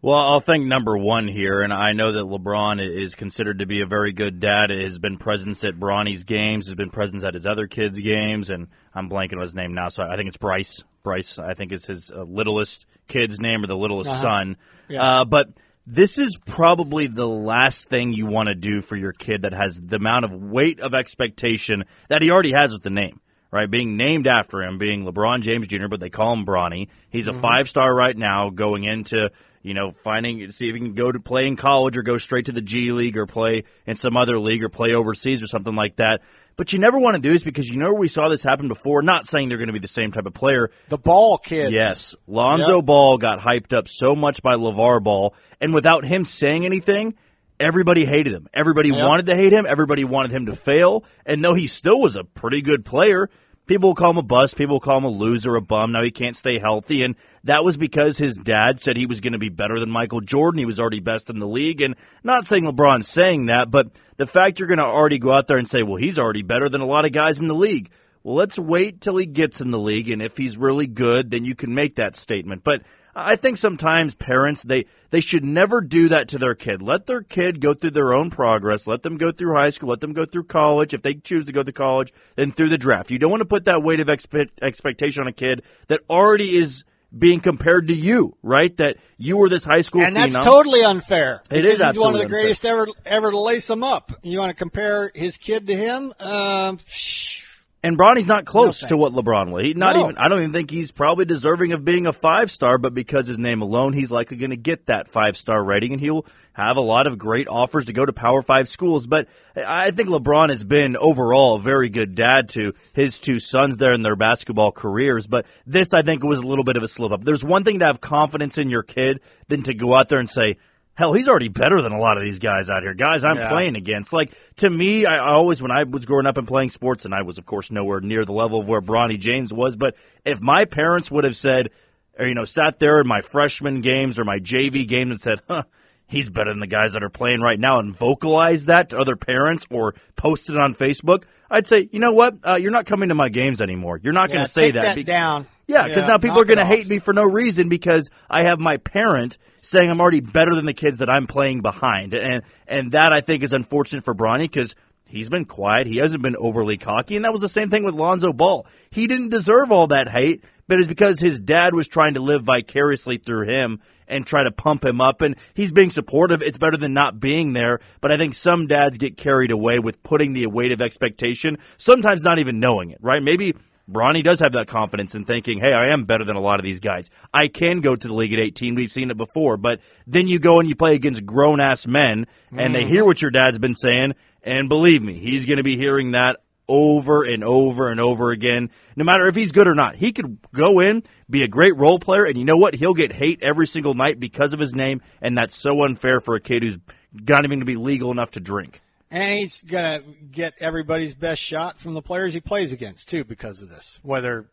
Well, I'll think number one here, and I know that LeBron is considered to be a very good dad. He has been present at Bronny's games, has been present at his other kids' games, and I'm blanking on his name now, so I think it's Bryce. Bryce, I think, is his littlest kid's name or the littlest son. Yeah. But this is probably the last thing you want to do for your kid that has the amount of weight of expectation that he already has with the name. Right, being named after him, being LeBron James Jr., but they call him Bronny. He's a five-star right now, going into, you know, finding, see if he can go to play in college or go straight to the G League or play in some other league or play overseas or something like that. But you never want to do this because you know we saw this happen before. Not saying they're going to be the same type of player. The Ball kids. Yes. Lonzo Ball got hyped up so much by LeVar Ball, and without him saying anything, everybody hated him. Everybody wanted to hate him. Everybody wanted him to fail. And though he still was a pretty good player, people will call him a bust. People will call him a loser, a bum. Now he can't stay healthy. And that was because his dad said he was going to be better than Michael Jordan. He was already best in the league. And not saying LeBron's saying that, but the fact you're going to already go out there and say, well, he's already better than a lot of guys in the league. Well, let's wait till he gets in the league. And if he's really good, then you can make that statement. But I think sometimes parents, they should never do that to their kid. Let their kid go through their own progress. Let them go through high school. Let them go through college. If they choose to go to college, then through the draft. You don't want to put that weight of expectation on a kid that already is being compared to you, right? That you were this high school phenom. And that's totally unfair. It is absolutely unfair. He's one of the greatest ever to lace him up. You want to compare his kid to him? And Bronny's not close to what LeBron will. I don't even think he's probably deserving of being a five-star, but because his name alone, he's likely going to get that five-star rating, and he'll have a lot of great offers to go to Power 5 schools. But I think LeBron has been overall a very good dad to his two sons there in their basketball careers. But this, I think, was a little bit of a slip-up. There's one thing to have confidence in your kid than to go out there and say, hell, he's already better than a lot of these guys out here. Guys I'm playing against. Like, to me, I always, when I was growing up and playing sports, and I was, of course, nowhere near the level of where Bronny James was, but if my parents would have said, or, you know, sat there in my freshman games or my JV games and said, he's better than the guys that are playing right now, and vocalized that to other parents or posted it on Facebook, I'd say, you know what? You're not coming to my games anymore. You're not going to say that. Take that down. Yeah, because now people are going to hate me for no reason because I have my parent saying I'm already better than the kids that I'm playing behind. And that, I think, is unfortunate for Bronny because he's been quiet. He hasn't been overly cocky. And that was the same thing with Lonzo Ball. He didn't deserve all that hate, but it's because his dad was trying to live vicariously through him and try to pump him up. And he's being supportive. It's better than not being there. But I think some dads get carried away with putting the weight of expectation, sometimes not even knowing it, right? Maybe Bronny does have that confidence in thinking, hey, I am better than a lot of these guys. I can go to the league at 18. We've seen it before. But then you go and you play against grown-ass men, and they hear what your dad's been saying. And believe me, he's going to be hearing that over and over and over again, no matter if he's good or not. He could go in, be a great role player, and you know what? He'll get hate every single night because of his name, and that's so unfair for a kid who's not even going to be legal enough to drink. And he's going to get everybody's best shot from the players he plays against, too, because of this, whether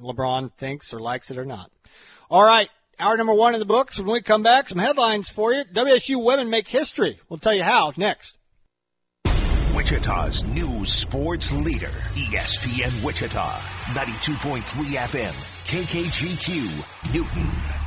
LeBron thinks or likes it or not. All right, hour number one in the books. When we come back, some headlines for you. WSU women make history. We'll tell you how next. Wichita's new sports leader, ESPN Wichita, 92.3 FM, KKGQ, Newton.